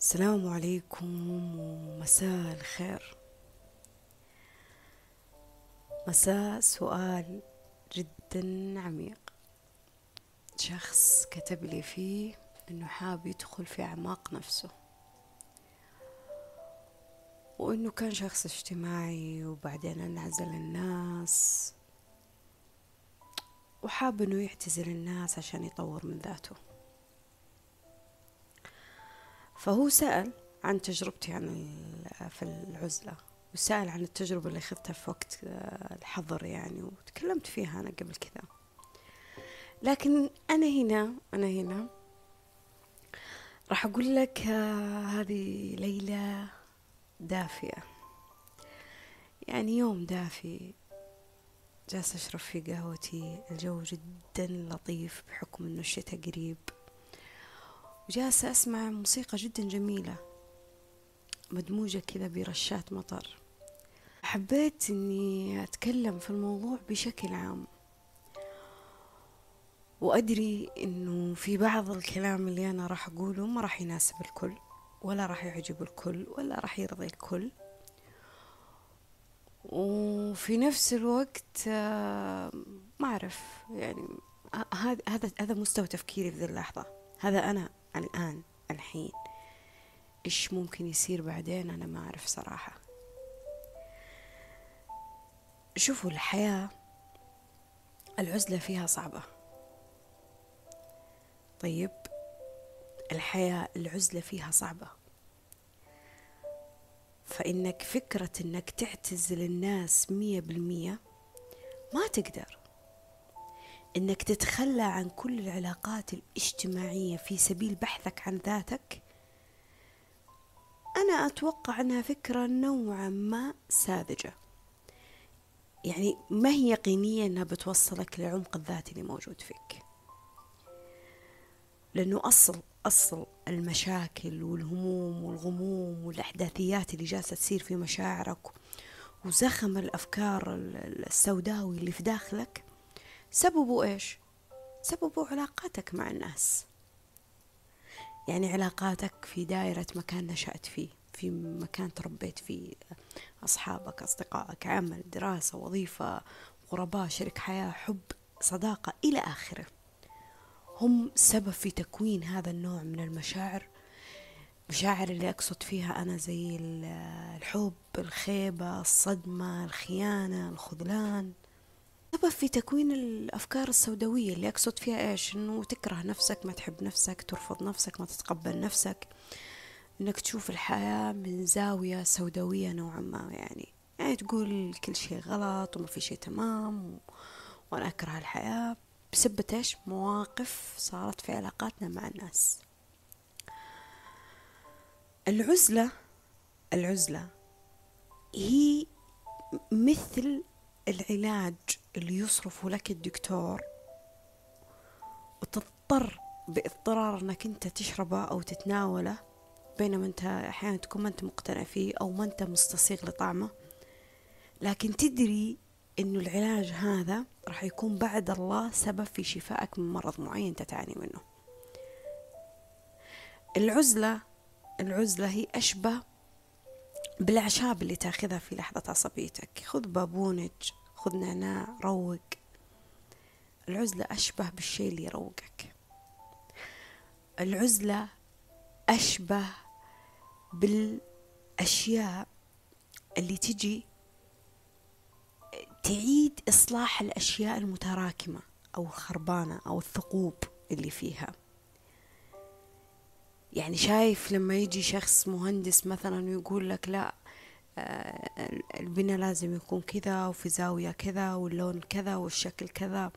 السلام عليكم ومساء الخير. مساء سؤال جدا عميق، شخص كتب لي فيه انه حاب يدخل في اعماق نفسه، وانه كان شخص اجتماعي وبعدين انعزل الناس، وحاب انه يعتزل الناس عشان يطور من ذاته. فهو سأل عن تجربتي في العزلة، وسأل عن التجربة اللي خذتها في وقت الحظر يعني، وتكلمت فيها أنا قبل كذا. لكن أنا هنا راح أقول لك هذه ليلة دافئة، يعني يوم دافي جالسة أشرب في قهوتي، الجو جدا لطيف بحكم إنه الشتاء قريب، وجالسة أسمع موسيقى جدا جميلة مدموجة كذا برشات مطر. حبيت إني أتكلم في الموضوع بشكل عام، وأدري إنه في بعض الكلام اللي أنا راح أقوله ما راح يناسب الكل، ولا راح يعجب الكل، ولا راح يرضي الكل، وفي نفس الوقت ما أعرف يعني هذا مستوى تفكيري في ذي اللحظة، هذا أنا الحين إيش ممكن يصير بعدين أنا ما أعرف صراحة. شوفوا، الحياة العزلة فيها صعبة. طيب، الحياة العزلة فيها صعبة، فإنك فكرة إنك تعتزل الناس 100% ما تقدر، إنك تتخلى عن كل العلاقات الاجتماعية في سبيل بحثك عن ذاتك، أنا أتوقع أنها فكرة نوعا ما ساذجة، يعني ما هي يقينية أنها بتوصلك لعمق الذات اللي موجود فيك، لأنه أصل المشاكل والهموم والغموم والأحداثيات اللي جالسة تصير في مشاعرك وزخم الأفكار السوداوي اللي في داخلك سببه إيش؟ سببه علاقاتك مع الناس، يعني علاقاتك في دائرة مكان نشأت فيه، في مكان تربيت فيه، أصحابك، أصدقائك، عمل، دراسة، وظيفة، غرباء، شريك حياة، حب، صداقة، إلى آخره. هم سبب في تكوين هذا النوع من المشاعر، مشاعر اللي أقصد فيها أنا زي الحب، الخيبة، الصدمة، الخيانة، الخذلان، سبب في تكوين الأفكار السوداوية اللي أقصد فيها إيش؟ إنه تكره نفسك، ما تحب نفسك، ترفض نفسك، ما تتقبل نفسك، إنك تشوف الحياة من زاوية سوداوية نوعا ما، يعني تقول كل شيء غلط وما في شيء تمام وأنا أكره الحياة، بسبب إيش؟ مواقف صارت في علاقاتنا مع الناس. العزلة هي مثل العلاج اللي يصرفه لك الدكتور وتضطر باضطرار انك انت تشربه او تتناوله، بينما انت احيانا تكون ما انت مقتنع فيه او ما انت مستصيغ لطعمه، لكن تدري انه العلاج هذا راح يكون بعد الله سبب في شفائك من مرض معين تتعاني منه. العزلة هي اشبه بالأعشاب اللي تاخذها في لحظة عصبيتك، خذ بابونج، خذ نعناع، روق. العزلة أشبه بالشيء اللي يروقك، العزلة أشبه بالأشياء اللي تجي تعيد إصلاح الأشياء المتراكمة أو الخربانة أو الثقوب اللي فيها. يعني شايف لما يجي شخص مهندس مثلا ويقول لك لا البناء لازم يكون كذا وفي زاوية كذا واللون كذا والشكل كذا،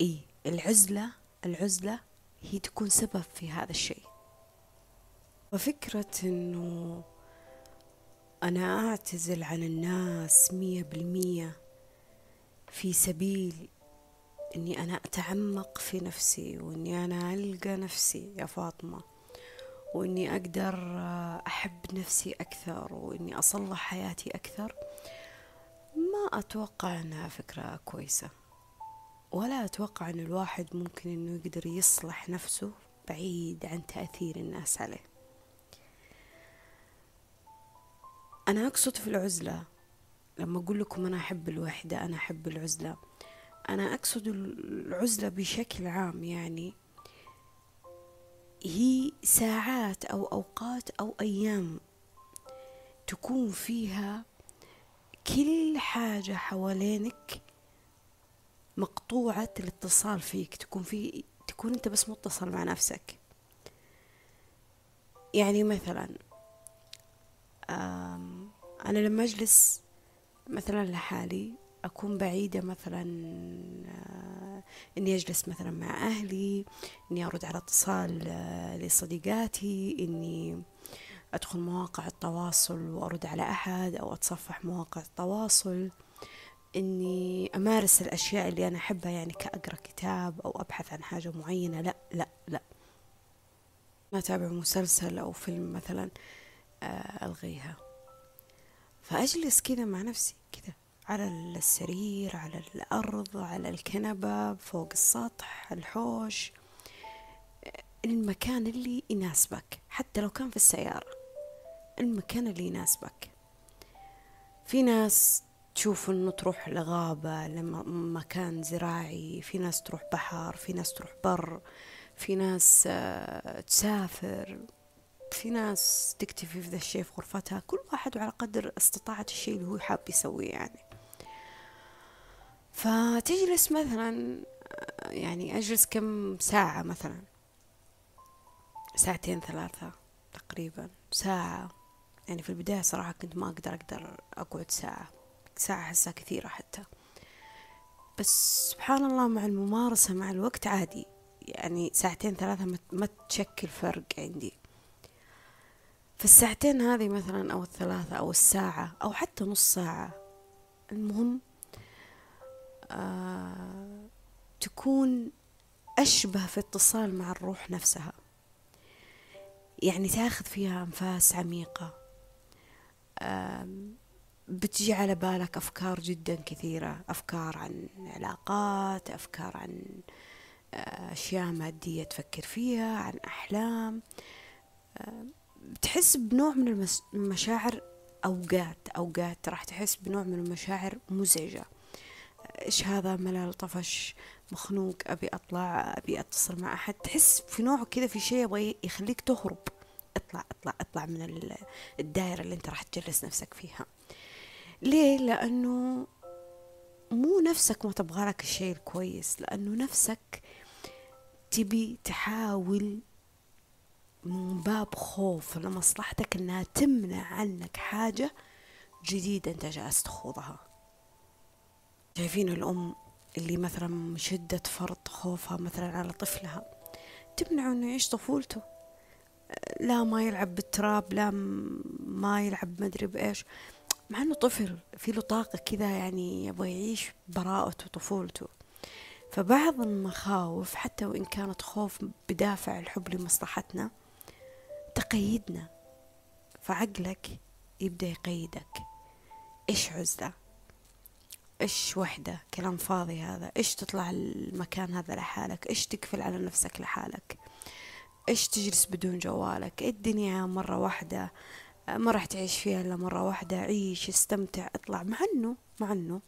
إيه، العزلة هي تكون سبب في هذا الشيء. وفكرة إنه أنا أعتزل عن الناس 100% في سبيل إني أنا أتعمق في نفسي، وإني أنا ألقى نفسي يا فاطمة، وإني أقدر أحب نفسي أكثر، وإني أصلح حياتي أكثر، ما أتوقع أنها فكرة كويسة، ولا أتوقع أن الواحد ممكن أنه يقدر يصلح نفسه بعيد عن تأثير الناس عليه. أنا أقصد في العزلة، لما أقول لكم أنا أحب الوحدة، أنا أحب العزلة، أنا أقصد العزلة بشكل عام، يعني هي ساعات أو أوقات أو أيام تكون فيها كل حاجة حوالينك مقطوعة الاتصال فيك، تكون أنت بس متصل مع نفسك. يعني مثلا أنا لما أجلس مثلا لحالي أكون بعيدة، مثلا إني أجلس مثلا مع أهلي، إني أرد على اتصال لصديقاتي، إني أدخل مواقع التواصل وأرد على أحد أو أتصفح مواقع التواصل، إني أمارس الأشياء اللي أنا أحبها، يعني كأقرأ كتاب أو أبحث عن حاجة معينة. لا لا لا، ما أتابع مسلسل أو فيلم مثلا ألغيها، فأجلس كذا مع نفسي كذا على السرير، على الأرض، على الكنبة، فوق السطح، الحوش، المكان اللي يناسبك، حتى لو كان في السيارة، المكان اللي يناسبك. في ناس تشوف إنه تروح لغابة، لمكان زراعي، في ناس تروح بحر، في ناس تروح بر، في ناس تسافر، في ناس تكتفي في ذا الشيء في غرفتها، كل واحد وعلى قدر استطاعة الشيء اللي هو حاب يسويه. يعني فتجلس مثلا، يعني أجلس كم ساعة، مثلا ساعتين ثلاثة تقريبا، ساعة. يعني في البداية صراحة كنت ما أقدر أقعد ساعة أحسها كثيرة حتى، بس سبحان الله مع الممارسة مع الوقت عادي، يعني ساعتين ثلاثة ما تشكل فرق عندي. فالساعتين هذه مثلا أو الثلاثة أو الساعة أو حتى نص ساعة، المهم تكون أشبه في اتصال مع الروح نفسها، يعني تاخذ فيها أنفاس عميقة، بتجي على بالك أفكار جدا كثيرة، أفكار عن علاقات، أفكار عن أشياء مادية تفكر فيها، عن أحلام، بتحس بنوع من المشاعر. أوقات راح تحس بنوع من المشاعر مزعجة، إيش هذا، ملل، طفش، مخنوق، أبي أطلع، أبي أتصل مع أحد، تحس في نوع كذا، في شيء يبغى يخليك تهرب، اطلع اطلع اطلع من الدائرة اللي أنت راح تجلس نفسك فيها. ليه؟ لأنه مو نفسك ما تبغى لك الشيء الكويس، لأنه نفسك تبي تحاول من باب خوف لمصلحتك أنها تمنع عنك حاجة جديدة أنت جالس تخوضها. شايفين الأم اللي مثلا من شدة فرط خوفها مثلا على طفلها تمنعه أنه يعيش طفولته، لا ما يلعب بالتراب، لا ما يلعب مدري بإيش، مع أنه طفل في له طاقة كذا، يعني يبغى يعيش براءته طفولته. فبعض المخاوف حتى وإن كانت خوف بدافع الحب لمصلحتنا تقيدنا، فعقلك يبدأ يقيدك. إيش عزلة، إيش وحدة، كلام فاضي هذا، إيش تطلع المكان هذا لحالك، إيش تقفل على نفسك لحالك، إيش تجلس بدون جوالك، الدنيا مرة واحدة ما راح تعيش فيها إلا مرة واحدة، عيش، استمتع، اطلع. مع أنه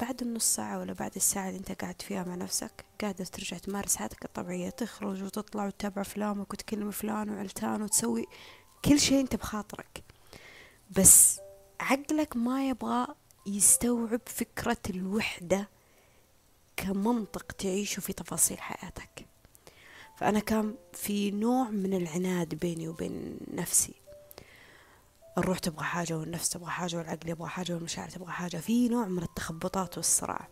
بعد النص ساعة ولا بعد الساعة اللي أنت قاعد فيها مع نفسك قاعدة ترجع تمارس حياتك الطبيعية، تخرج وتطلع وتتابع أفلامك وتكلم فلان وعلتان وتسوي كل شيء أنت بخاطرك، بس عقلك ما يبغى يستوعب فكرة الوحدة كمنطق تعيشه في تفاصيل حياتك. فأنا كان في نوع من العناد بيني وبين نفسي، الروح تبغى حاجة والنفس تبغى حاجة والعقل يبغى حاجة والمشاعر تبغى حاجة، في نوع من التخبطات والصراع.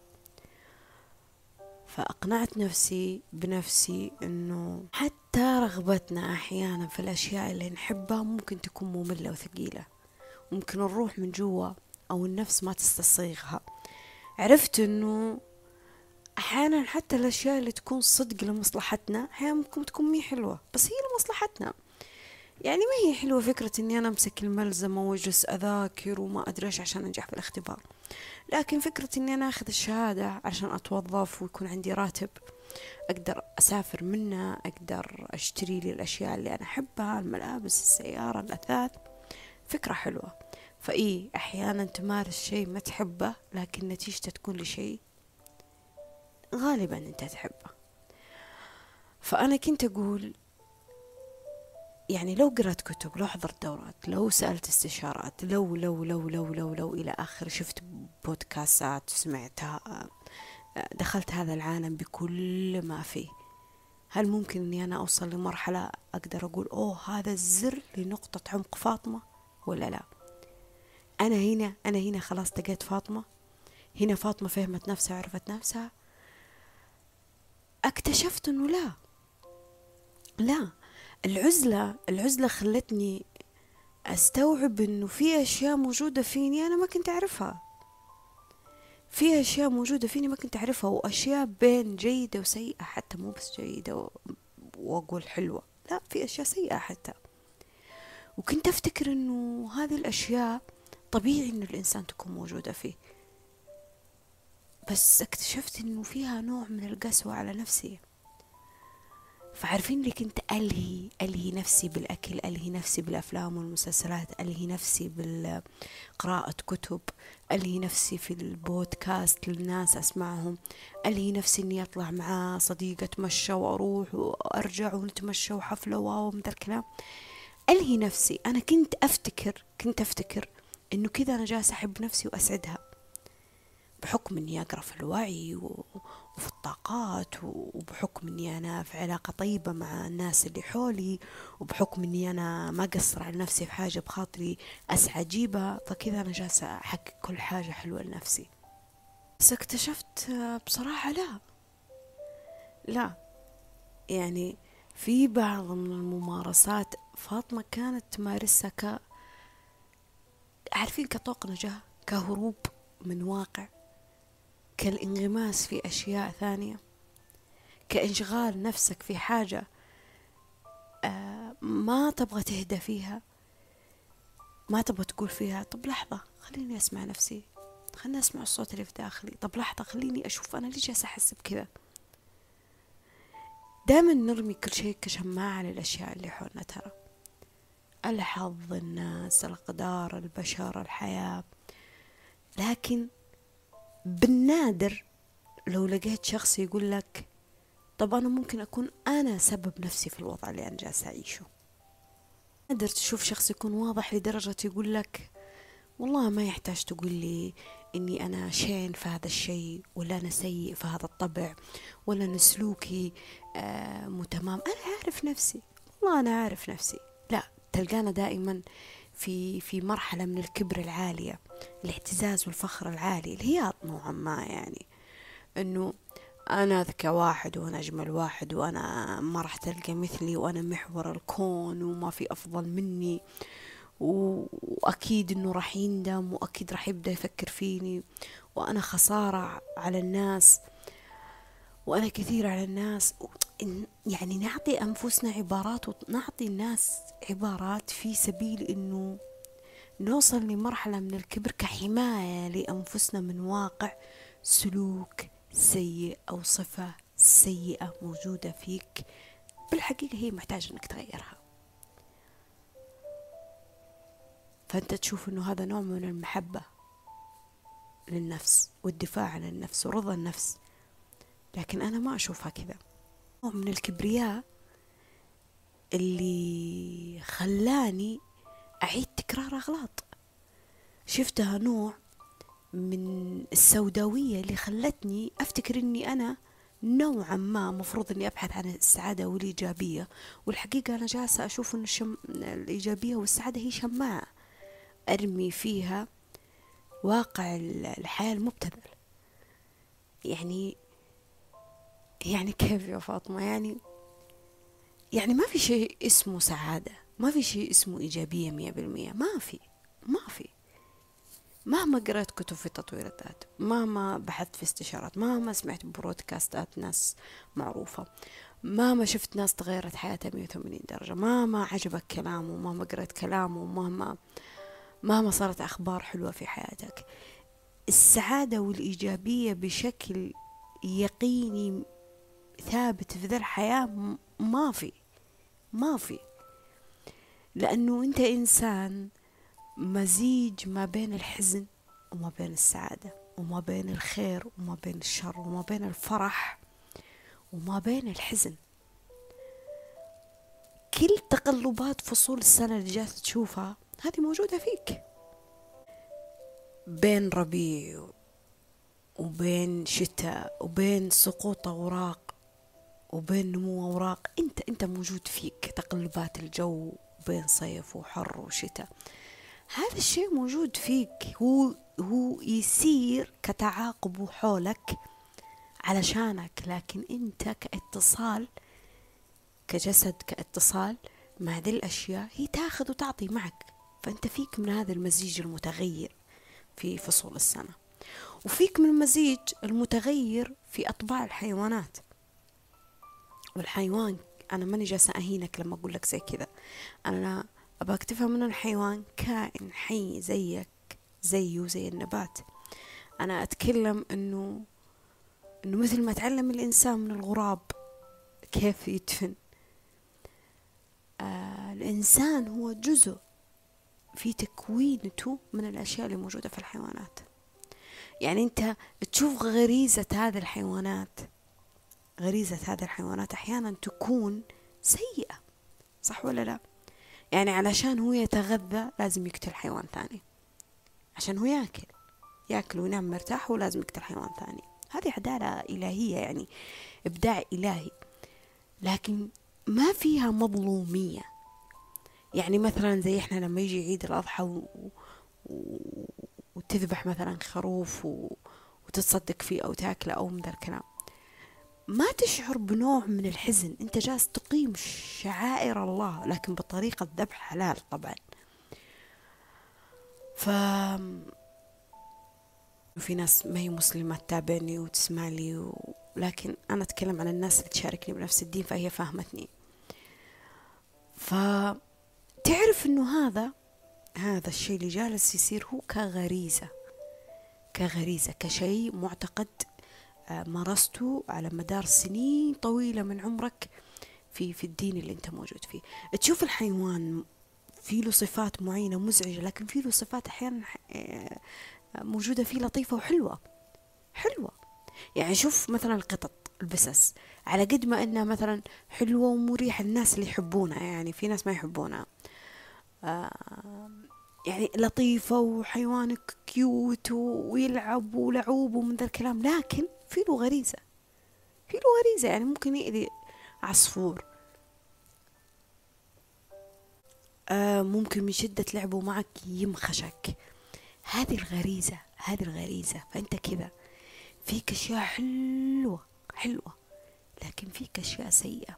فأقنعت نفسي بنفسي أنه حتى رغبتنا أحيانا في الأشياء اللي نحبها ممكن تكون مملة وثقيلة، ممكن الروح من جوا أو النفس ما تستصيغها. عرفت أنه أحيانا حتى الأشياء اللي تكون صدق لمصلحتنا أحيانا ممكن تكون مي حلوة، بس هي لمصلحتنا. يعني ما هي حلوة فكرة إني أنا أمسك الملزمة وأجلس أذاكر وما أدريش عشان أنجح في الاختبار، لكن فكرة إني أنا أخذ الشهادة عشان أتوظف ويكون عندي راتب أقدر أسافر منه، أقدر أشتري لي الأشياء اللي أنا أحبها، الملابس، السيارة، الأثاث، فكرة حلوة. فإيه أحيانا تمارس شيء ما تحبه لكن نتيجته تكون لشيء غالبا أنت تحبه. فأنا كنت أقول يعني لو قرأت كتب، لو حضرت دورات، لو سألت استشارات، لو لو لو لو لو لو إلى آخر، شفت بودكاستات، سمعتها، دخلت هذا العالم بكل ما فيه، هل ممكن أني أنا أوصل لمرحلة أقدر أقول أوه هذا الزر لنقطة عمق فاطمة ولا لا؟ أنا هنا خلاص لقيت فاطمة، هنا فاطمة فهمت نفسها، عرفت نفسها. اكتشفت أنه لا العزلة خلتني أستوعب أنه في أشياء موجودة فيني أنا ما كنت أعرفها، في أشياء موجودة فيني ما كنت أعرفها، وأشياء بين جيدة وسيئة، حتى مو بس جيدة وأقول حلوة، لا في أشياء سيئة حتى. وكنت أفتكر أنه هذه الأشياء طبيعي أنه الإنسان تكون موجودة فيه، بس اكتشفت أنه فيها نوع من القسوة على نفسي. فعارفين لي كنت ألهي نفسي بالأكل، ألهي نفسي بالأفلام والمسلسلات، ألهي نفسي بالقراءة كتب، ألهي نفسي في البودكاست للناس أسمعهم، ألهي نفسي أني أطلع مع صديقة أتمشى وأروح وأرجع ونتمشى وحفلة ومن ذا الكلام، ألهي نفسي. أنا كنت أفتكر أنه كذا أنا جالسة أحب نفسي وأسعدها، بحكم أني أقرأ في الوعي وفي الطاقات، وبحكم أني أنا في علاقة طيبة مع الناس اللي حولي، وبحكم أني أنا ما قصر على نفسي في حاجة بخاطري أسعى أجيبها، فكذا أنا جالسة أحقق كل حاجة حلوة لنفسي. بس اكتشفت بصراحة لا يعني في بعض من الممارسات فاطمة كانت تمارسها عارفين كطوق نجاة، كهروب من واقع، كالانغماس في أشياء ثانية، كإنشغال نفسك في حاجة ما تبغى تهدى فيها، ما تبغى تقول فيها طب لحظة خليني أسمع نفسي، خليني أسمع الصوت اللي في داخلي، طب لحظة خليني أشوف أنا ليش أحس بكذا. دائما نرمي كل شيء كشماعة للأشياء اللي حولنا، ترى الحظ، الناس، القدر، البشر، الحياة. لكن بالنادر لو لقيت شخص يقول لك طب أنا ممكن أكون أنا سبب نفسي في الوضع اللي أنا جالسة أعيشه، نادر تشوف شخص يكون واضح لدرجة يقول لك والله ما يحتاج تقول لي إني أنا شين في هذا الشيء، ولا أنا سيء في هذا الطبع، ولا أنا سلوكي مو تمام، أنا عارف نفسي، والله أنا عارف نفسي. لا، تلقانا دائما في مرحلة من الكبر العالية، الاعتزاز والفخر العالي، الهياط نوعا ما، يعني انه انا اذكى واحد، وانا اجمل واحد، وانا ما راح تلقى مثلي، وانا محور الكون، وما في افضل مني، واكيد انه راح يندم، واكيد راح يبدا يفكر فيني، وانا خسارة على الناس، وانا كثير على الناس. يعني نعطي أنفسنا عبارات، ونعطي الناس عبارات في سبيل إنه نوصل لمرحلة من الكبر كحماية لأنفسنا من واقع سلوك سيء أو صفة سيئة موجودة فيك بالحقيقة هي محتاجة أنك تغيرها. فأنت تشوف إنه هذا نوع من المحبة للنفس والدفاع عن النفس ورضا النفس، لكن أنا ما أشوفها كذا. نوع من الكبرياء اللي خلاني أعيد تكرار أغلاط، شفتها نوع من السوداوية اللي خلتني أفتكر أني أنا نوعا ما مفروض أني أبحث عن السعادة والإيجابية، والحقيقة أنا جالسة أشوف أن الإيجابية والسعادة هي شماعة أرمي فيها واقع الحياة المبتذل. يعني كيف يا فاطمة؟ يعني ما في شيء اسمه سعادة، ما في شيء اسمه إيجابية 100%، ما في مهما قرأت كتب في تطوير الذات، مهما بحثت في استشارات، مهما سمعت برودكاستات ناس معروفة، مهما شفت ناس تغيرت حياتها 180 درجة، مهما عجبك كلامه، مهما قرأت كلامه، مهما صارت أخبار حلوة في حياتك، السعادة والإيجابية بشكل يقيني ثابت في ذا الحياة ما في، لأنه أنت إنسان مزيج ما بين الحزن وما بين السعادة، وما بين الخير وما بين الشر، وما بين الفرح وما بين الحزن. كل تقلبات فصول السنة اللي جات تشوفها هذه موجودة فيك، بين ربيع وبين شتاء، وبين سقوط أوراق وبين نمو أوراق. أنت موجود فيك تقلبات الجو بين صيف وحر وشتاء. هذا الشيء موجود فيك، هو يصير كتعاقب حولك علشانك، لكن أنت كاتصال كجسد، كاتصال مع هذه الأشياء هي تاخذ وتعطي معك. فأنت فيك من هذا المزيج المتغير في فصول السنة، وفيك من المزيج المتغير في أطباع الحيوانات والحيوان. أنا ماني جالسة أهينك لما أقول لك زي كذا، أنا أباك تفهم من الحيوان كائن حي زيك زيه زي النبات. أنا أتكلم إنه مثل ما تعلم الإنسان من الغراب كيف يدفن، الإنسان هو جزء في تكوينته من الأشياء اللي موجودة في الحيوانات. يعني أنت تشوف غريزة هذه الحيوانات أحيانا تكون سيئة، صح ولا لا؟ يعني علشان هو يتغذى لازم يقتل حيوان ثاني، عشان هو يأكل وينام مرتاح ولازم يقتل حيوان ثاني. هذه عدالة إلهية، يعني إبداع إلهي، لكن ما فيها مظلومية. يعني مثلا زي إحنا لما يجي عيد الأضحى وتذبح مثلا خروف وتتصدق فيه أو تاكله أو من ذا الكلام، ما تشعر بنوع من الحزن. أنت جالس تقيم شعائر الله لكن بطريقة ذبح حلال طبعا. في ناس ما هي مسلمة تتابعني وتسمع لي لكن أنا أتكلم عن الناس اللي تشاركني بنفس الدين فهي فاهمتني. فتعرف إنه هذا الشيء اللي جالس يصير هو كغريزة، كشيء معتقد مارسته على مدار سنين طويلة من عمرك في الدين اللي أنت موجود فيه. تشوف الحيوان في له صفات معينة مزعجة، لكن في له صفات أحيانا موجودة فيه لطيفة وحلوة. يعني شوف مثلا القطط البسس، على قد ما أنها مثلا حلوة ومريحة الناس اللي يحبونها، يعني في ناس ما يحبونها، يعني لطيفة وحيوان كيوت ويلعب ولعوب ومن ذا الكلام، لكن في له غريزة يعني ممكن يأذي عصفور، ممكن من شدة لعبه معك يمخشك. هذه الغريزة. فأنت كذا فيك أشياء حلوة لكن فيك أشياء سيئة.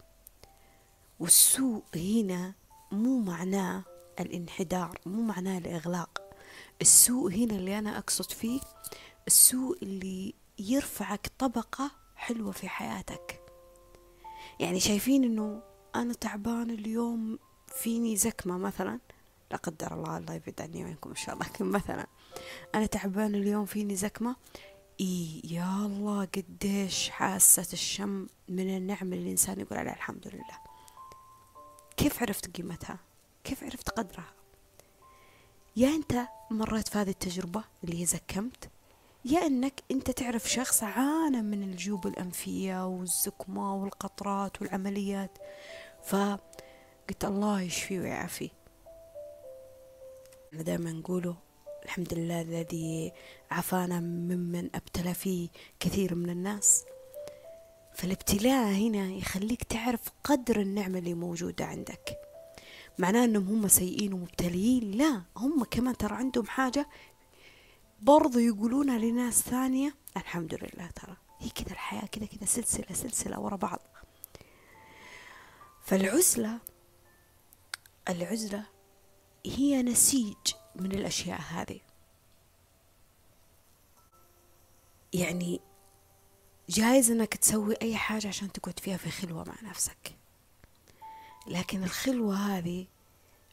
والسوء هنا مو معناه الانحدار، مو معناه الإغلاق. السوء هنا اللي أنا أقصد فيه السوء اللي يرفعك طبقة حلوة في حياتك. يعني شايفين إنه أنا تعبان اليوم، فيني زكمة مثلا، لا قدر الله يبعد عني وعنكم إن شاء الله، لكن مثلا أنا تعبان اليوم فيني زكمة، يا الله قديش حاسة الشم من النعم اللي الإنسان يقول عليها الحمد لله. كيف عرفت قيمتها؟ كيف عرفت قدرها؟ يا أنت مريت في هذه التجربة اللي هي زكمت، يا أنك أنت تعرف شخص عانى من الجيوب الأنفية والزكمة والقطرات والعمليات، فقلت الله يشفيه ويعافيه. دائما نقوله الحمد لله الذي عافانا ممن ابتلى فيه كثير من الناس. فالابتلاء هنا يخليك تعرف قدر النعمة اللي موجودة عندك. معناه أنهم هم سيئين ومبتليين؟ لا، هم كمان ترى عندهم حاجة برضو يقولونها لناس ثانية الحمد لله. ترى هي كذا الحياة، كذا سلسلة ورا بعض. فالعزلة هي نسيج من الأشياء هذه. يعني جايز أنك تسوي أي حاجة عشان تقعد فيها في خلوة مع نفسك، لكن الخلوة هذه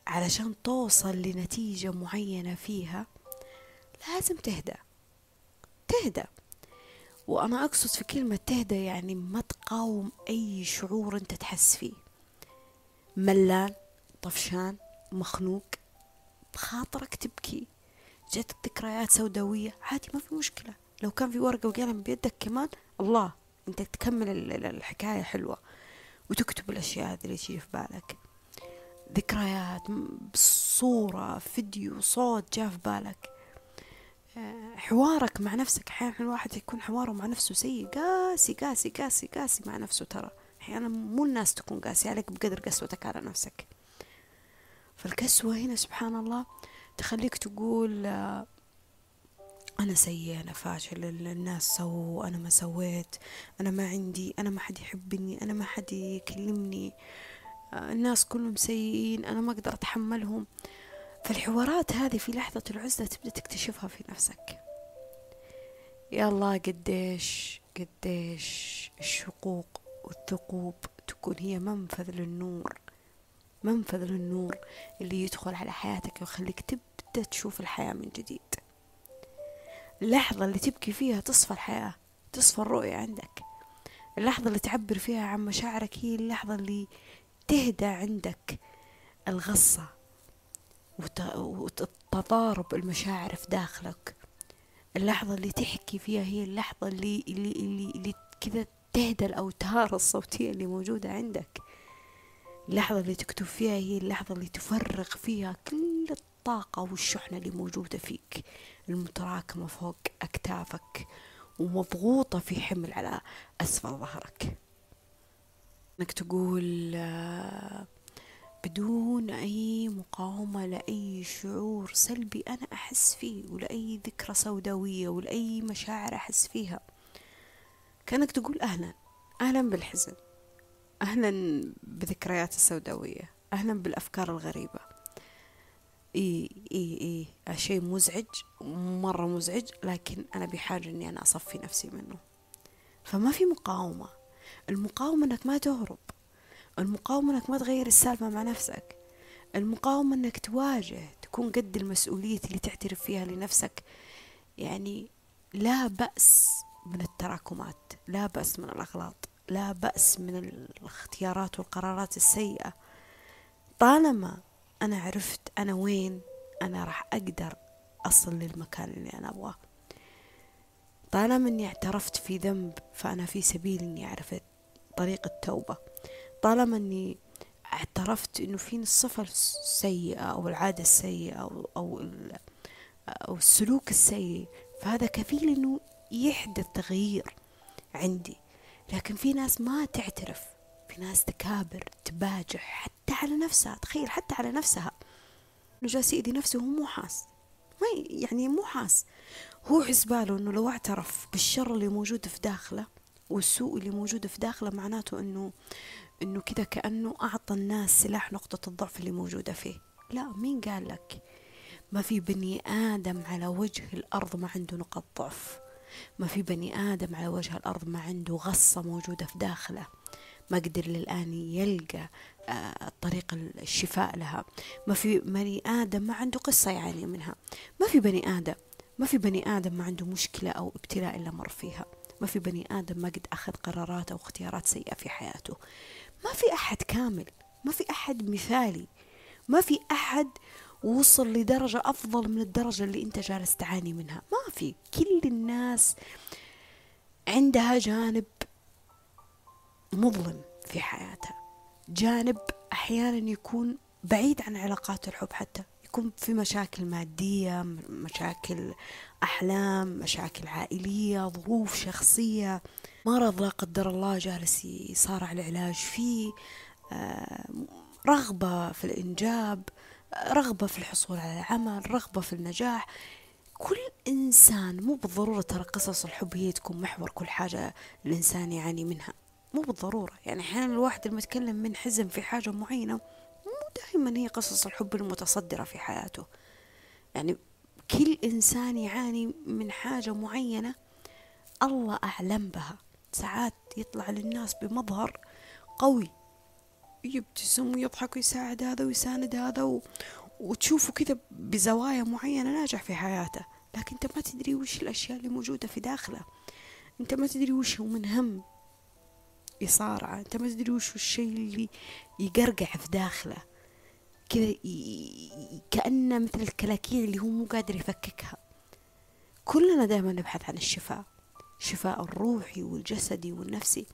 علشان توصل لنتيجة معينة فيها لازم تهدأ. وأنا أقصد في كلمة تهدأ يعني ما تقاوم أي شعور أنت تحس فيه، ملان، طفشان، مخنوق، بخاطرك تبكي، جاتك ذكريات سوداوية، عادي ما في مشكلة. لو كان في ورقة وقلم بيدك كمان، الله، انت تكمل الحكاية حلوة وتكتب الأشياء هذه اللي تجي في بالك، ذكريات، صورة، فيديو، صوت جاء في بالك، حوارك مع نفسك. أحيانا الواحد يكون حواره مع نفسه سيء، قاسي قاسي قاسي قاسي مع نفسه. ترى أحيانا مو الناس تكون قاسي عليك بقدر قسوتك على نفسك. فالقسوة هنا سبحان الله تخليك تقول أنا سيء، أنا فاشل، الناس سووا، أنا ما سويت، أنا ما عندي، أنا ما حد يحبني، أنا ما حد يكلمني، الناس كلهم سيئين، أنا ما أقدر أتحملهم. فالحوارات هذه في لحظة العزلة تبدأ تكتشفها في نفسك. يا الله قديش الشقوق والثقوب تكون هي منفذ للنور، منفذ للنور اللي يدخل على حياتك ويخليك تبدأ تشوف الحياة من جديد. اللحظة اللي تبكي فيها تصفى الحياة، تصفى الرؤية عندك. اللحظة اللي تعبر فيها عن مشاعرك هي اللحظة اللي تهدى عندك الغصة وتضارب المشاعر في داخلك. اللحظة اللي تحكي فيها هي اللحظة اللي كذا تهدى الأوتار الصوتية اللي موجودة عندك. اللحظة اللي تكتب فيها هي اللحظة اللي تفرغ فيها كل الطاقة والشحنة اللي موجودة فيك المتراكمة فوق أكتافك ومضغوطة في حمل على أسفل ظهرك. انك تقول بدون أي مقاومة لأي شعور سلبي أنا أحس فيه، ولأي ذكرى سوداوية، ولأي مشاعر أحس فيها. كأنك تقول أهلا بالحزن، أهلا بذكريات السوداوية، أهلا بالأفكار الغريبة. إيه شيء مزعج، مرة مزعج، لكن أنا بحاجة أني أنا أصفي نفسي منه. فما في مقاومة. المقاومة أنك ما تهرب، المقاومة أنك ما تغير السالفة مع نفسك، المقاومة أنك تواجه، تكون قد المسؤولية اللي تعترف فيها لنفسك. يعني لا بأس من التراكمات، لا بأس من الأغلاط، لا بأس من الاختيارات والقرارات السيئة، طالما أنا عرفت أنا وين أنا راح أقدر أصل للمكان اللي أنا أبغاه. طالما أني اعترفت في ذنب فأنا في سبيل أني أعرف طريق التوبة. طالما أني اعترفت أنه فيني الصفة السيئة أو العادة السيئة أو السلوك السيء، فهذا كفيل أنه يحدث تغيير عندي. لكن في ناس ما تعترف، في ناس تكابر، تباجح حتى على نفسها. تخيل حتى على نفسها أنه جالس يأذي نفسه وهو مو حاس، ما يعني مو حاس. هو حسباله أنه لو اعترف بالشر اللي موجود في داخله والسوء اللي موجود في داخله، معناته أنه كذا كأنه أعطى الناس سلاح نقطة الضعف اللي موجودة فيه. لا، مين قال لك؟ ما في بني آدم على وجه الأرض ما عنده نقط ضعف، ما في بني آدم على وجه الأرض ما عنده غصة موجودة في داخله ما قدر للآن يلقى طريق الشفاء لها. ما في بني آدم ما عنده قصة يعاني منها، ما في بني آدم ما عنده مشكلة أو ابتلاء إلا مر فيها، ما في بني آدم ما قد أخذ قرارات أو اختيارات سيئة في حياته. ما في أحد كامل، ما في أحد مثالي، ما في أحد وصل لدرجة أفضل من الدرجة اللي أنت جالس تعاني منها. ما في، كل الناس عندها جانب مظلم في حياتها، جانب أحيانا يكون بعيد عن علاقات الحب، حتى يكون في مشاكل مادية، مشاكل أحلام، مشاكل عائلية، ظروف شخصية، مرض لا قدر الله جالس يصارع العلاج فيه، رغبة في الإنجاب، رغبة في الحصول على العمل، رغبة في النجاح. كل إنسان، مو بالضرورة ترى قصص الحب هي تكون محور كل حاجة الإنسان يعاني منها، مو بالضرورة. يعني أحيانا الواحد لما يتكلم من حزن في حاجة معينة، مو دائما هي قصص الحب المتصدرة في حياته. يعني كل إنسان يعاني من حاجة معينة الله أعلم بها. ساعات يطلع للناس بمظهر قوي، يبتسم ويضحك ويساعد هذا ويساند هذا وتشوفه كذا بزوايا معينة ناجح في حياته، لكن أنت ما تدري وش الأشياء اللي موجودة في داخله، أنت ما تدري وش هو من هم يصارعه، أنت ما تدري وش الشيء اللي يقرقع في داخله. كذا كأنه مثل الكلاكيع اللي هو مو قادر يفككها. كلنا دائما نبحث عن الشفاء، الشفاء الروحي والجسدي والنفسي.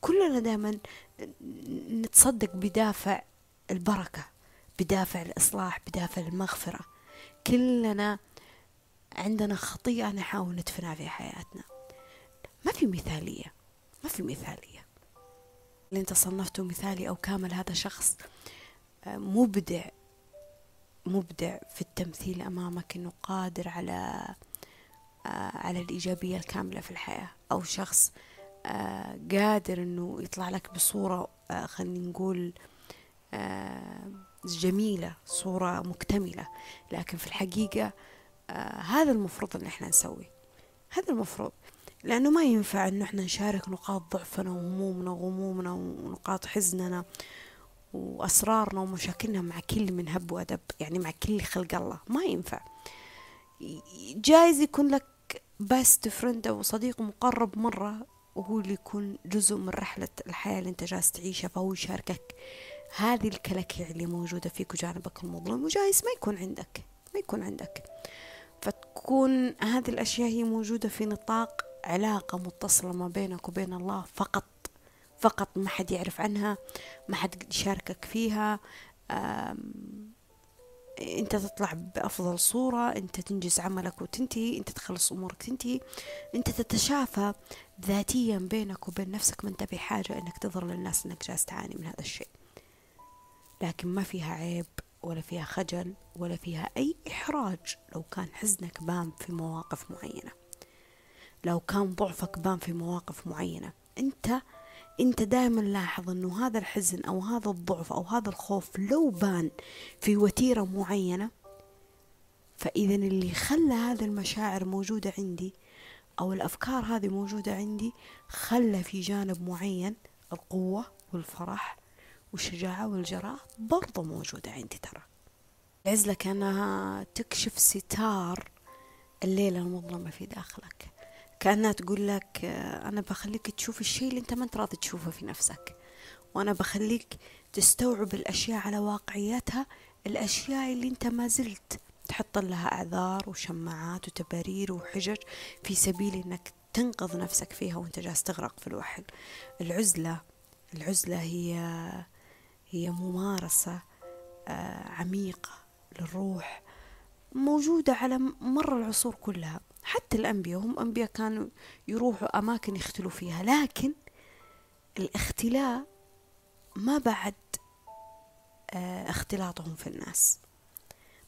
كلنا دائما نتصدق بدافع البركة، بدافع الإصلاح، بدافع المغفرة. كلنا عندنا خطيئة نحاول ندفنها في حياتنا. ما في مثالية، ما في مثالية. اللي انت صنفته مثالي أو كامل، هذا شخص مبدع، مبدع في التمثيل أمامك، إنه قادر على الإيجابية الكاملة في الحياة، أو شخص قادر إنه يطلع لك بصورة خلينا نقول جميلة، صورة مكتملة. لكن في الحقيقة هذا المفروض إن إحنا نسوي، هذا المفروض، لأنه ما ينفع إنه إحنا نشارك نقاط ضعفنا وهمومنا وغمومنا ونقاط حزننا وأسرارنا ومشاكلنا مع كل من هب وأدب، يعني مع كل خلق الله. ما ينفع. جايز يكون لك بيست فريند أو صديق مقرب مرة، وهو اللي يكون جزء من رحلة الحياة اللي أنت جالس تعيشها، فهو يشاركك هذه الكلاكيع اللي موجودة فيك وجانبك المظلم، وجايز ما يكون عندك. فتكون هذه الأشياء هي موجودة في نطاق علاقة متصلة ما بينك وبين الله فقط فقط، ما حد يعرف عنها، ما حد يشاركك فيها. انت تطلع بأفضل صورة، انت تنجز عملك وتنتهي، انت تخلص امورك تنتهي، انت تتشافى ذاتيا بينك وبين نفسك. ما انت بحاجة انك تظهر للناس انك جالس تعاني من هذا الشيء. لكن ما فيها عيب ولا فيها خجل ولا فيها اي احراج لو كان حزنك بان في مواقف معينة، لو كان ضعفك بان في مواقف معينة. انت دائما لاحظ انه هذا الحزن او هذا الضعف او هذا الخوف لو بان في وتيرة معينة، فاذا اللي خلى هذه المشاعر موجودة عندي او الافكار هذه موجودة عندي، خلى في جانب معين القوة والفرح والشجاعة والجراءة برضو موجودة عندي. ترى العزلة كأنها تكشف ستار الليلة المظلمة في داخلك، كأنها تقول لك أنا بخليك تشوف الشيء اللي أنت ما أنت راضي تشوفه في نفسك، وأنا بخليك تستوعب الأشياء على واقعيتها، الأشياء اللي أنت ما زلت تحط لها أعذار وشماعات وتبرير وحجج في سبيل أنك تنقذ نفسك فيها وأنت جالس تغرق في الوحل. العزلة هي ممارسة عميقة للروح، موجودة على مر العصور كلها. حتى الأنبياء هم أنبياء كانوا يروحوا أماكن يختلوا فيها، لكن الاختلاء ما بعد اختلاطهم في الناس،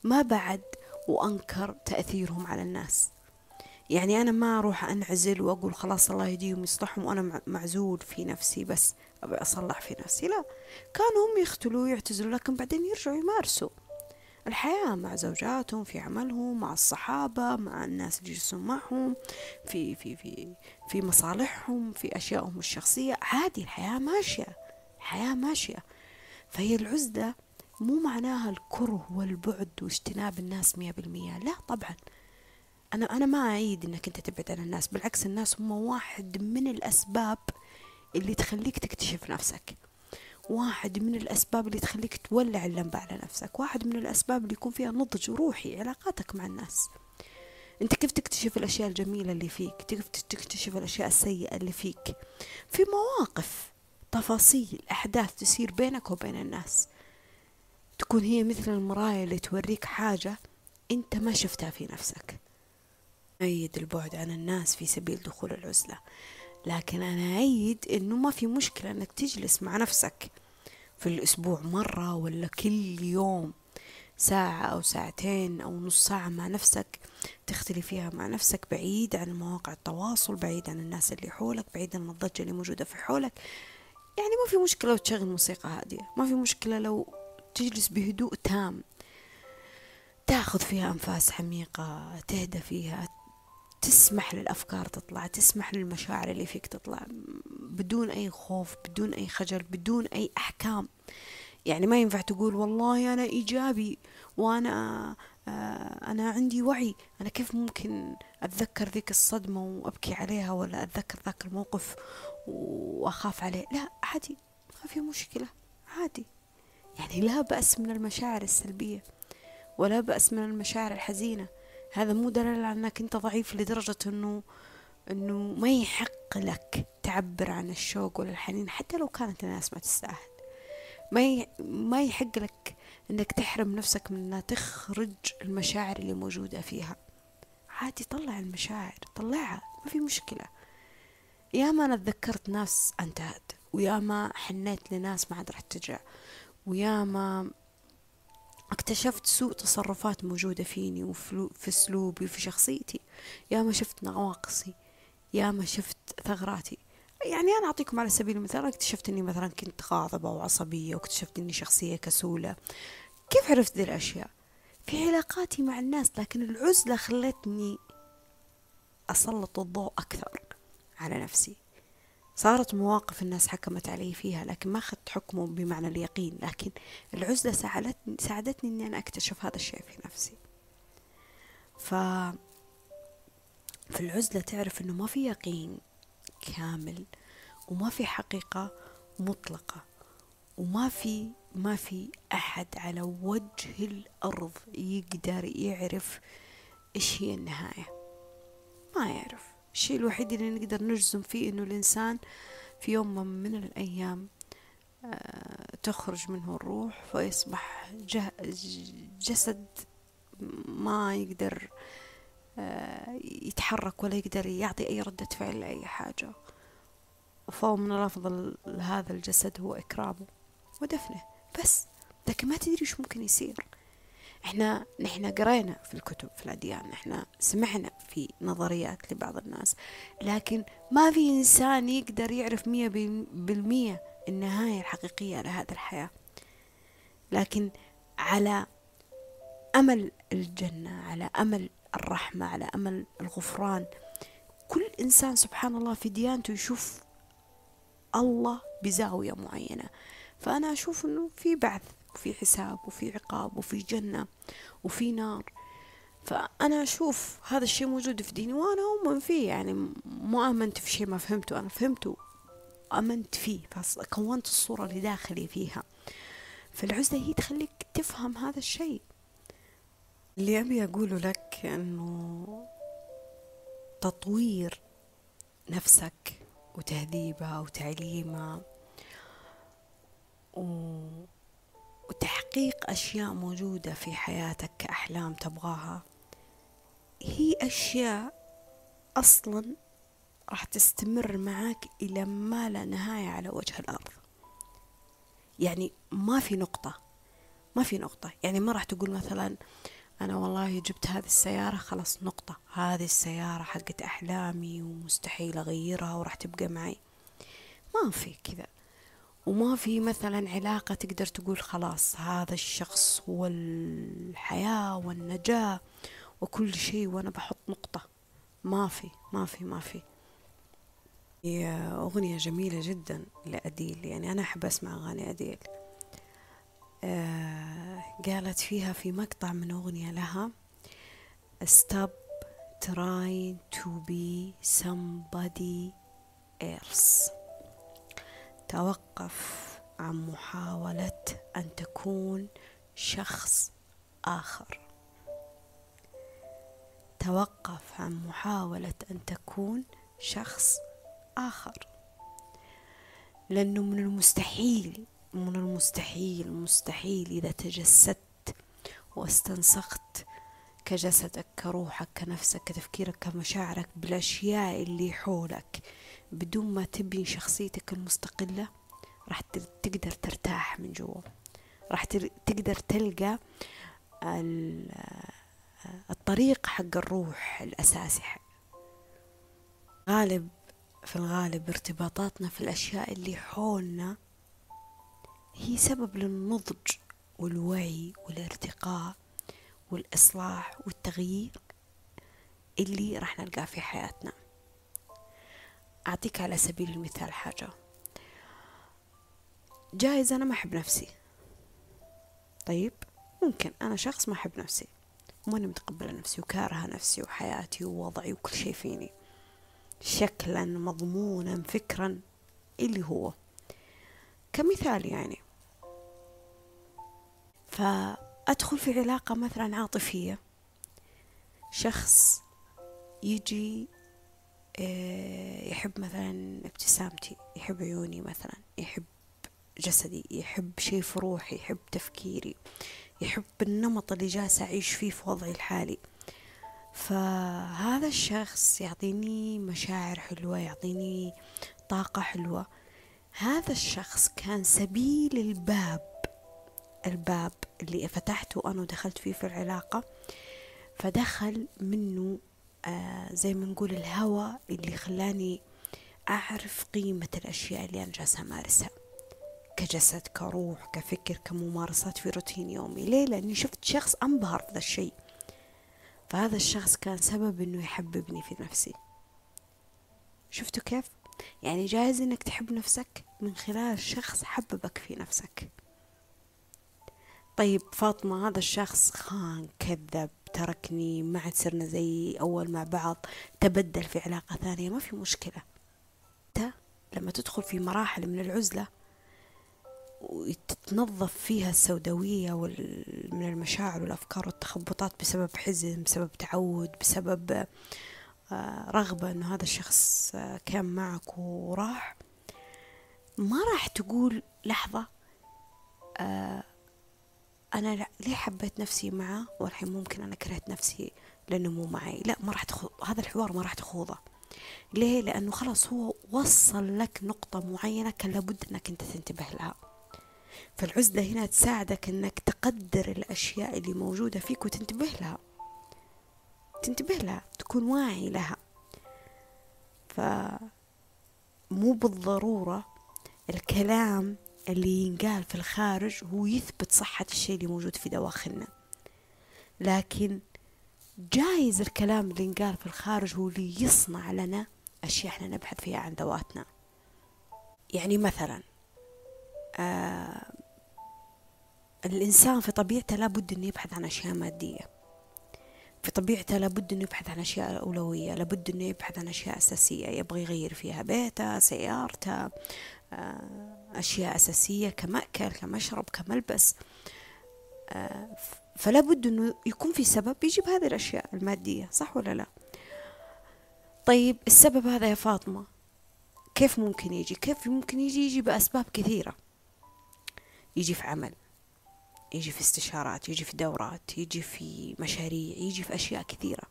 ما بعد وأنكر تأثيرهم على الناس. يعني أنا ما أروح أنعزل وأقول خلاص الله يهديهم ويصلحهم وأنا معزول في نفسي بس أبي أصلح في نفسي، لا، كانوا هم يختلوا ويعتزلوا لكن بعدين يرجعوا يمارسوا الحياة مع زوجاتهم، في عملهم، مع الصحابة، مع الناس اللي يجلسون معهم، في في في في مصالحهم، في أشيائهم الشخصية. عادي، الحياة ماشية. فهي العزلة مو معناها الكره والبعد واجتناب الناس 100%، لا طبعا. أنا ما أعيد إنك أنت تبعد عن الناس، بالعكس، الناس هم واحد من الأسباب اللي تخليك تكتشف نفسك، واحد من الأسباب اللي تخليك تولع اللمبة على نفسك، واحد من الأسباب اللي يكون فيها نضج روحي علاقاتك مع الناس. أنت كيف تكتشف الأشياء الجميلة اللي فيك، كيف تكتشف الأشياء السيئة اللي فيك، في مواقف، تفاصيل، أحداث تصير بينك وبين الناس، تكون هي مثل المراية اللي توريك حاجة أنت ما شفتها في نفسك. أيد البعد عن الناس في سبيل دخول العزلة، لكن أنا أيد إنه ما في مشكلة إنك تجلس مع نفسك في الأسبوع مرة ولا كل يوم ساعة أو ساعتين أو نص ساعة مع نفسك، تختلي فيها مع نفسك، بعيد عن مواقع التواصل، بعيد عن الناس اللي حولك، بعيد عن الضجة اللي موجودة في حولك. يعني ما في مشكلة لو تشغل موسيقى هادية، ما في مشكلة لو تجلس بهدوء تام، تاخذ فيها أنفاس عميقة، تهدى فيها، تسمح للأفكار تطلع، تسمح للمشاعر اللي فيك تطلع، بدون أي خوف، بدون أي خجل، بدون أي أحكام. يعني ما ينفع تقول والله أنا إيجابي وأنا أنا عندي وعي، أنا كيف ممكن أتذكر ذيك الصدمة وأبكي عليها، ولا أتذكر ذاك الموقف وأخاف عليه؟ لا، عادي، ما في مشكلة، عادي. يعني لا بأس من المشاعر السلبية ولا بأس من المشاعر الحزينة. هذا مو دلالة على أنك أنت ضعيف لدرجة أنه ما يحق لك تعبر عن الشوق ولا الحنين حتى لو كانت الناس ما تستاهل. ما يحق لك أنك تحرم نفسك من أنها تخرج المشاعر اللي موجودة فيها. عادي طلع المشاعر، طلعها، ما في مشكلة. يا ما أنا تذكرت ناس انتهت، ويا ما حنيت لناس ما عاد راح ترجع، ويا ما اكتشفت سوء تصرفات موجودة فيني وفي اسلوبي وفي شخصيتي، يا ما شفت نواقصي، يا ما شفت ثغراتي. يعني أنا أعطيكم على سبيل المثال، اكتشفت أني مثلا كنت غاضبة وعصبية، واكتشفت أني شخصية كسولة. كيف عرفت ذي الأشياء؟ في علاقاتي مع الناس، لكن العزلة خلتني أسلط الضوء أكثر على نفسي. صارت مواقف الناس حكمت علي فيها، لكن ما أخذت حكمه بمعنى اليقين، لكن العزلة ساعدتني أني أنا أكتشف هذا الشيء في نفسي. في العزلة تعرف أنه ما في يقين كامل، وما في حقيقة مطلقة، وما في أحد على وجه الأرض يقدر يعرف إيش هي النهاية. ما يعرف. الشيء الوحيد اللي نقدر نجزم فيه إنه الإنسان في يوم من الأيام تخرج منه الروح فيصبح جسد ما يقدر يتحرك ولا يقدر يعطي أي ردة فعل لأي حاجة، وفوق من الأفضل هذا الجسد هو إكرامه ودفنه بس. لكن ما تدري شو ممكن يصير. نحن قرينا في الكتب، في الأديان، نحن سمعنا في نظريات لبعض الناس، لكن ما في إنسان يقدر يعرف 100% النهاية الحقيقية لهذا الحياة. لكن على أمل الجنة، على أمل الرحمة، على أمل الغفران، كل إنسان سبحان الله في ديانته يشوف الله بزاوية معينة. فأنا أشوف أنه في بعث، وفي حساب، وفي عقاب، وفي جنة، وفي نار. فأنا أشوف هذا الشيء موجود في ديني، وأنا أؤمن فيه. يعني ما آمنت في شيء ما فهمته، أنا فهمته آمنت فيه، فكونت الصورة اللي داخلي فيها. فالعزلة هي تخليك تفهم هذا الشيء. اللي أبي أقوله لك أنه تطوير نفسك وتهذيبها وتعليمها وتحقيق أشياء موجودة في حياتك كأحلام تبغاها، هي أشياء أصلا راح تستمر معك إلى ما لا نهاية على وجه الأرض. يعني ما في نقطة. يعني ما راح تقول مثلا أنا والله جبت هذه السيارة خلاص نقطة، هذه السيارة حقت أحلامي ومستحيل أغيرها وراح تبقى معي. ما في كذا. وما في مثلا علاقة تقدر تقول خلاص هذا الشخص هو الحياة والنجاة وكل شيء وأنا بحط نقطة. ما في. هي أغنية جميلة جدا لأديل، يعني أنا أحب أسمع أغاني أديل. قالت فيها في مقطع من أغنية لها Stop trying to be somebody else. توقف عن محاولة أن تكون شخص آخر. توقف عن محاولة أن تكون شخص آخر، لأنه من المستحيل إذا تجسدت واستنسخت كجسدك، كروحك، كنفسك، كتفكيرك، كمشاعرك، بالأشياء اللي حولك، بدون ما تبني شخصيتك المستقلة، راح تقدر ترتاح من جوا، راح تقدر تلقى الطريق حق الروح الأساسي. في الغالب ارتباطاتنا في الأشياء اللي حولنا هي سبب للنضج والوعي والارتقاء والإصلاح والتغيير اللي راح نلقاه في حياتنا. أعطيك على سبيل المثال حاجة، جايز أنا ما أحب نفسي، طيب ممكن أنا شخص ما أحب نفسي، ماني متقبلة نفسي وكارهة نفسي وحياتي ووضعي وكل شيء فيني، شكلا مضمونا فكرا اللي هو كمثال يعني. فأدخل في علاقة مثلا عاطفية، شخص يجي يحب مثلا ابتسامتي، يحب عيوني مثلا، يحب جسدي، يحب شيء في روحي، يحب تفكيري، يحب النمط اللي جالس أعيش فيه في وضعي الحالي. فهذا الشخص يعطيني مشاعر حلوة، يعطيني طاقة حلوة. هذا الشخص كان سبيل الباب اللي فتحته أنا ودخلت فيه في العلاقة، فدخل منه زي ما نقول الهوى اللي خلاني أعرف قيمة الأشياء اللي أنا جالسة أمارسها كجسد، كروح، كفكر، كممارسات في روتين يومي. ليه؟ لأني شفت شخص أنبهر بهذا الشيء، فهذا الشخص كان سبب إنه يحببني في نفسي. شفتوا كيف؟ يعني جاهز إنك تحب نفسك من خلال شخص حببك في نفسك. طيب فاطمة، هذا الشخص خان، كذب، تركني، ما عاد صرنا زي أول مع بعض، تبدل في علاقة ثانية، ما في مشكلة. أنت لما تدخل في مراحل من العزلة وتتنظف فيها السوداوية من المشاعر والأفكار والتخبطات بسبب حزن، بسبب تعود، بسبب رغبة أنه هذا الشخص كان معك وراح، ما راح تقول لحظة أنا ليه حبيت نفسي معه والحين ممكن أنا كرهت نفسي لأنه مو معي. لا، ما راح هذا الحوار ما راح تخوضه. ليه؟ لأنه خلاص هو وصل لك نقطة معينة كان لابد أنك أنت تنتبه لها. فالعزلة هنا تساعدك أنك تقدر الأشياء اللي موجودة فيك وتنتبه لها، تكون واعي لها. فمو بالضرورة الكلام اللي ينقال في الخارج هو يثبت صحة الشيء اللي موجود في دواخلنا، لكن جايز الكلام اللي ينقال في الخارج هو اللي يصنع لنا أشياء احنا نبحث فيها عن ذواتنا. يعني مثلا الإنسان في طبيعته لابد أنه يبحث عن أشياء مادية، في طبيعته لابد أنه يبحث عن أشياء أولوية، لابد أنه يبحث عن أشياء أساسية يبغى يغير فيها بيته، سيارته، أشياء أساسية كمأكل، كمشرب، كملبس. فلابد أنه يكون في سبب يجيب هذه الأشياء المادية، صح ولا لا؟ طيب السبب هذا يا فاطمة كيف ممكن يجي؟ يجي بأسباب كثيرة، يجي في عمل، يجي في استشارات، يجي في دورات، يجي في مشاريع، يجي في أشياء كثيرة.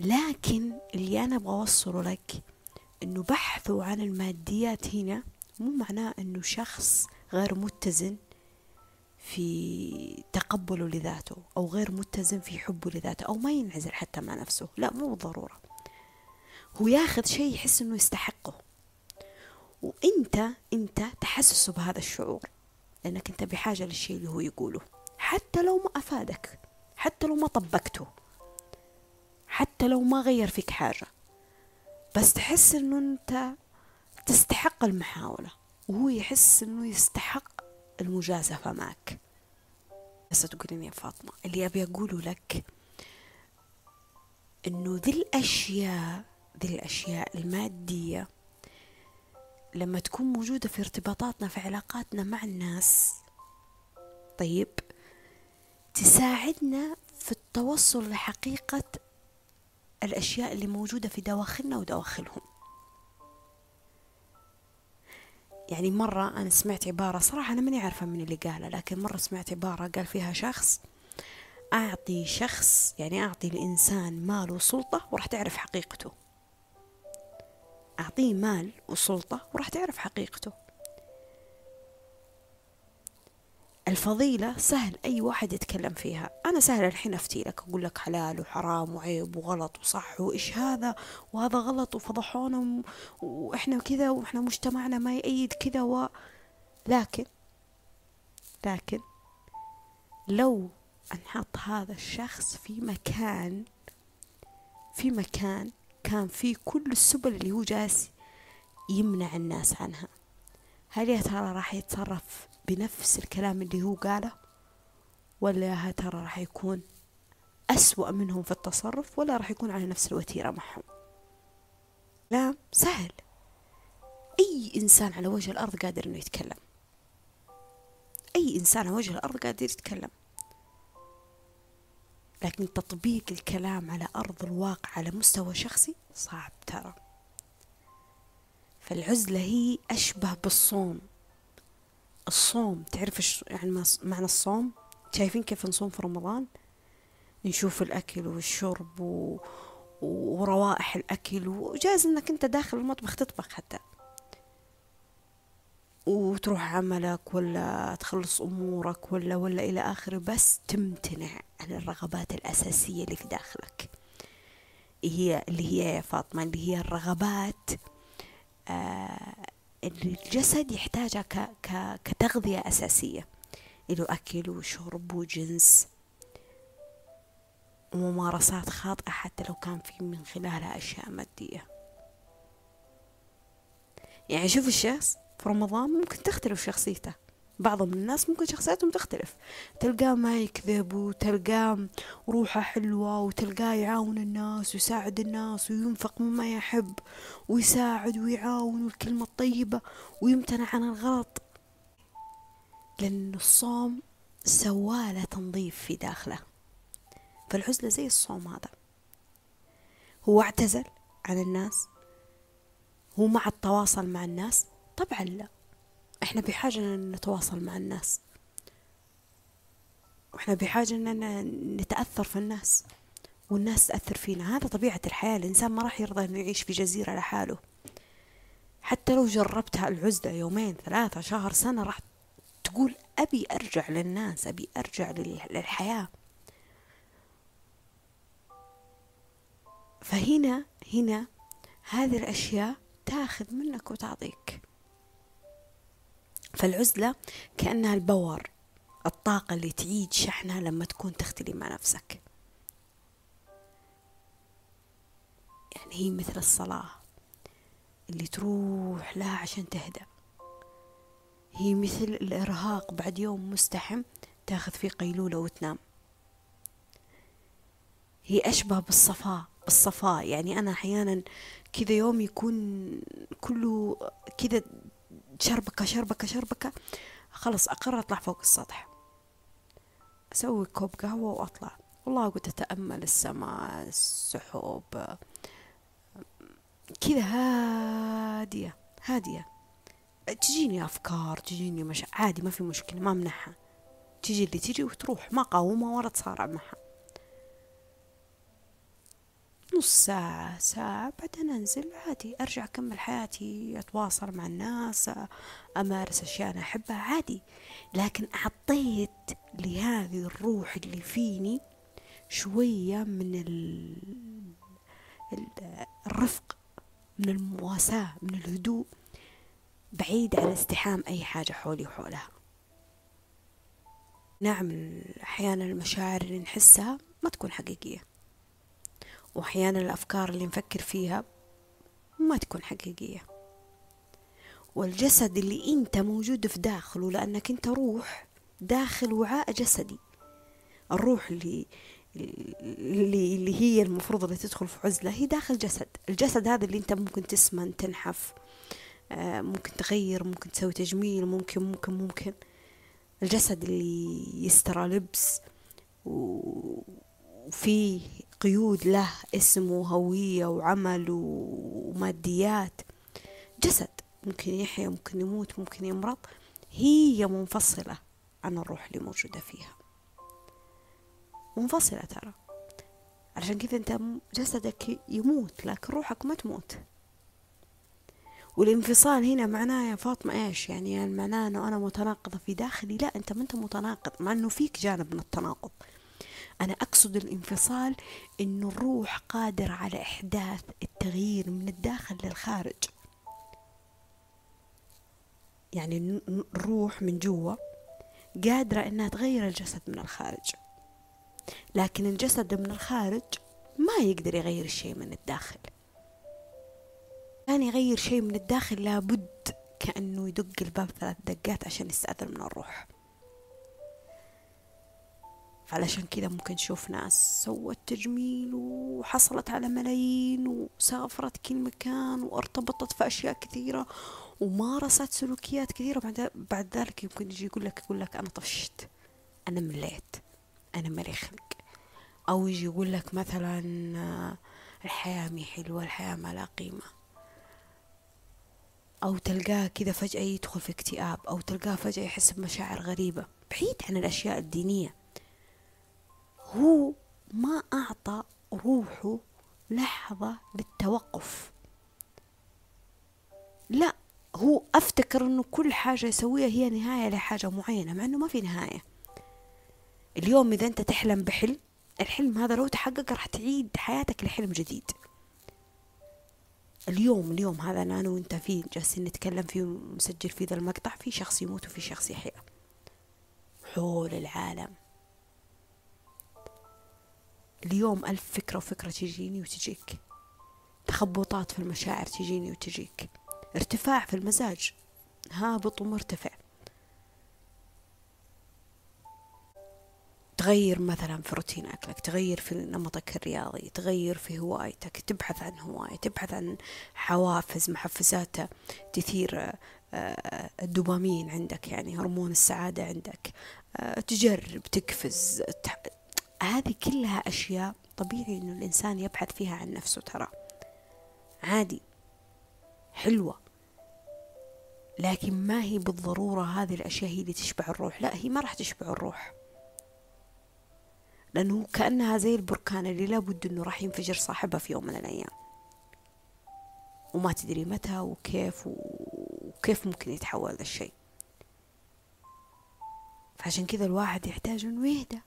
لكن اللي أنا أبغى أوصله لك أنه بحثه عن الماديات هنا مو معناه أنه شخص غير متزن في تقبله لذاته، أو غير متزن في حبه لذاته، أو ما ينعزل حتى مع نفسه. لا، مو بالضرورة. هو ياخذ شيء يحس أنه يستحقه، وإنت تحسسه بهذا الشعور لأنك أنت بحاجة للشيء اللي هو يقوله، حتى لو ما أفادك، حتى لو ما طبقته، حتى لو ما غير فيك حاجة، بس تحس أنه أنت تستحق المحاولة، وهو يحس أنه يستحق المجازفة معك. بس تقولين يا فاطمة، اللي أبي أقوله لك أنه ذي الأشياء المادية لما تكون موجودة في ارتباطاتنا، في علاقاتنا مع الناس، طيب تساعدنا في التوصل لحقيقة الأشياء اللي موجودة في دواخلنا ودواخلهم. يعني مرة أنا سمعت عبارة، صراحة أنا ماني عارفة من اللي قالها، لكن مرة سمعت عبارة قال فيها شخص: أعطي الإنسان مال وسلطة وراح تعرف حقيقته. أعطيه مال وسلطة وراح تعرف حقيقته. الفضيلة سهل أي واحد يتكلم فيها، أنا سهل الحين أفتي لك أقول لك حلال وحرام وعيب وغلط وصح وإيش هذا وهذا غلط وفضحونا وإحنا كذا وإحنا مجتمعنا ما يأيد كذا لكن لو أنحط هذا الشخص في مكان كان فيه كل السبل اللي هو جالس يمنع الناس عنها، هل يا ترى راح يتصرف بنفس الكلام اللي هو قاله؟ ولا يا ترى راح يكون أسوأ منهم في التصرف؟ ولا راح يكون على نفس الوتيرة معهم؟ لا، سهل أي إنسان على وجه الأرض قادر إنه يتكلم، أي إنسان على وجه الأرض قادر يتكلم، لكن تطبيق الكلام على أرض الواقع على مستوى شخصي صعب ترى. فالعزلة هي أشبه بالصوم. الصوم تعرف يعني معنى الصوم؟ شايفين كيف نصوم في رمضان؟ نشوف الأكل والشرب وروائح الأكل، وجايز أنك أنت داخل المطبخ تطبخ حتى، وتروح عملك ولا تخلص أمورك ولا إلى آخره، بس تمتنع عن الرغبات الأساسية اللي في داخلك، اللي هي يا فاطمة اللي هي الرغبات اللي الجسد يحتاجها كتغذية أساسية، له أكل وشرب وجنس وممارسات خاطئة حتى لو كان في من خلالها أشياء مادية. يعني شوف الشخص في رمضان ممكن تختلف شخصيته، بعض من الناس ممكن شخصيتهم تختلف، تلقاه ما يكذب وتلقاه روحه حلوة وتلقاه يعاون الناس ويساعد الناس وينفق مما يحب ويساعد ويعاون والكلمة الطيبة ويمتنع عن الغلط، لأن الصوم سواله تنظيف في داخله. فالعزلة زي الصوم هذا، هو اعتزل عن الناس، هو مع التواصل مع الناس؟ طبعا لا، احنا بحاجة ان نتواصل مع الناس، واحنا بحاجة اننا نتأثر في الناس والناس تأثر فينا، هذا طبيعة الحياة. الانسان ما راح يرضى انه يعيش في جزيرة لحاله، حتى لو جربتها العزلة يومين ثلاثة شهر سنة، راح تقول ابي ارجع للناس، ابي ارجع للحياة. فهنا هذه الأشياء تاخذ منك وتعطيك. فالعزلة كأنها البور، الطاقة اللي تعيد شحنها لما تكون تختلي مع نفسك. يعني هي مثل الصلاة اللي تروح لها عشان تهدأ، هي مثل الإرهاق بعد يوم مستحم تاخذ فيه قيلولة وتنام. هي أشبه بالصفاء يعني أنا أحيانا كذا يوم يكون كله كذا شربكة، خلص أقرر أطلع فوق السطح، أسوي كوب قهوة وأطلع، والله أقعد أتأمل السماء، السحب، كذا هادية، تجيني أفكار، تجيني عادي ما في مشكلة، ما أمنعها، تجي اللي تجي وتروح، ما أقاومها ولا أتصارع معها، نص ساعة ساعة بعدين أنزل عادي، أرجع أكمل حياتي، أتواصل مع الناس، أمارس أشياء أنا أحبها عادي. لكن أعطيت لهذه الروح اللي فيني شوية من الرفق، من المواساة، من الهدوء، بعيد عن ازدحام أي حاجة حولي وحولها. نعم أحيانا المشاعر اللي نحسها ما تكون حقيقية، وأحيانا الأفكار اللي نفكر فيها ما تكون حقيقية، والجسد اللي أنت موجود في داخله، لأنك أنت روح داخل وعاء جسدي. الروح اللي هي المفروض اللي تدخل في عزلة هي داخل جسد، الجسد هذا اللي أنت ممكن تسمن، تنحف، ممكن تغير، ممكن تسوي تجميل، ممكن الجسد اللي يسترى لبس وفيه قيود له اسم وهوية وعمل وماديات، جسد ممكن يحيا، ممكن يموت، ممكن يمرض، هي منفصلة عن الروح اللي موجودة فيها، منفصلة ترى. علشان كذا انت جسدك يموت لكن روحك ما تموت. والانفصال هنا معناه يا فاطمة ايش؟ يعني معناه انه انا متناقضة في داخلي؟ لا، انت ما انت متناقض، مع انه فيك جانب من التناقض. أنا أقصد الانفصال إنه الروح قادرة على إحداث التغيير من الداخل للخارج. يعني الروح من جوا قادرة إنها تغير الجسد من الخارج، لكن الجسد من الخارج ما يقدر يغير الشيء من الداخل. كان يغير شيء من الداخل لابد كأنه يدق الباب 3 دقات عشان يستأذن من الروح. فعلشان كذا ممكن تشوف ناس سوت تجميل وحصلت على ملايين وسافرت كل مكان وارتبطت في أشياء كثيرة ومارست سلوكيات كثيرة، بعد ذلك يمكن يجي يقول لك أنا طفشت، أنا مليت، أنا مالي خلق. أو يجي يقول لك مثلا الحياة مي حلوة، الحياة ما لها قيمة. أو تلقاه كذا فجأة يدخل في اكتئاب، أو تلقاه فجأة يحس بمشاعر غريبة بعيد عن الأشياء الدينية. هو ما أعطى روحه لحظة للتوقف، لا هو أفتكر أنه كل حاجة يسويها هي نهاية لحاجة معينة، مع أنه ما في نهاية. اليوم إذا أنت تحلم بحلم، الحلم هذا لو تحقق راح تعيد حياتك لحلم جديد. اليوم هذا أنا وأنت فيه جالسين نتكلم فيه ونسجل فيه ذا المقطع، في شخص يموت وفي شخص يحيا حول العالم. اليوم 1000 فكرة وفكرة تجيني وتجيك، تخبطات في المشاعر تجيني وتجيك، ارتفاع في المزاج هابط ومرتفع، تغير مثلا في روتين أكلك، تغير في نمطك الرياضي، تغير في هوايتك، تبحث عن هواية، تبحث عن حوافز، محفزات تثير الدوبامين عندك، يعني هرمون السعادة عندك، تجرب، تقفز، هذه كلها أشياء طبيعي إنه الإنسان يبحث فيها عن نفسه، ترى عادي حلوة، لكن ما هي بالضرورة هذه الأشياء هي اللي تشبع الروح، لا هي ما راح تشبع الروح، لأنه كأنها زي البركان اللي لابد أنه راح ينفجر صاحبها في يوم من الأيام، وما تدري متى وكيف ممكن يتحول ذا الشيء. فعشان كذا الواحد يحتاج أنه يهدى.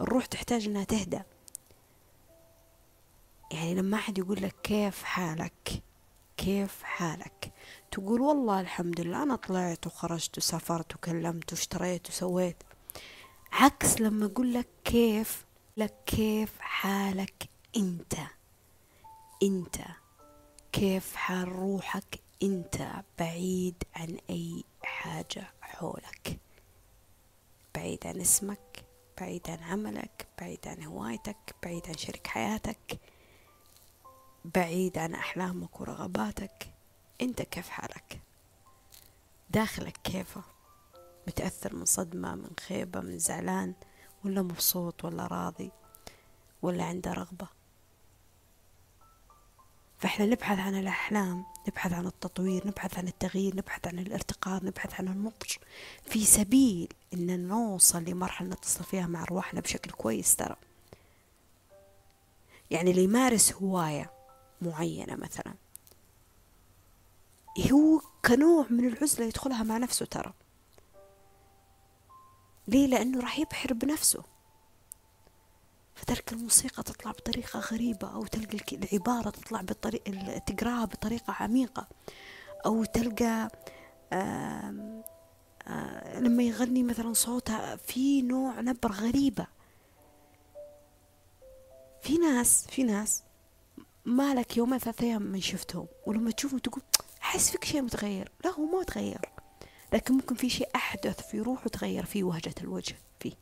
الروح تحتاج أنها تهدى. يعني لما أحد يقول لك كيف حالك تقول والله الحمد لله أنا طلعت وخرجت وسافرت وكلمت واشتريت وسويت، عكس لما أقول لك كيف حالك أنت كيف حال روحك، أنت بعيد عن أي حاجة حولك، بعيد عن اسمك، بعيد عن عملك، بعيد عن هوايتك، بعيد عن شريك حياتك، بعيد عن أحلامك ورغباتك. أنت كيف حالك؟ داخلك كيفه؟ متأثر من صدمة، من خيبة، من زعلان، ولا مبسوط، ولا راضي، ولا عنده رغبة؟ فإحنا نبحث عن الأحلام، نبحث عن التطوير، نبحث عن التغيير، نبحث عن الارتقاء، نبحث عن النضج، في سبيل إن نوصل لمرحلة نتصل فيها مع أرواحنا بشكل كويس. ترى يعني اللي يمارس هواية معينة مثلا هو كنوع من العزلة يدخلها مع نفسه، ترى ليه؟ لأنه راح يبحر بنفسه. فترك الموسيقى تطلع بطريقة غريبة، أو تلقى العبارة تطلع تقراها بطريقة عميقة، أو تلقى لما يغني مثلا صوتها في نوع نبرة غريبة. في ناس مالك يومين 3 أيام من شفتهم، ولما تشوفهم تقول أحس فيك شيء متغير. لا هو ما تغير، لكن ممكن في شيء أحدث في روحه تغير فيه وهجة الوجه فيه.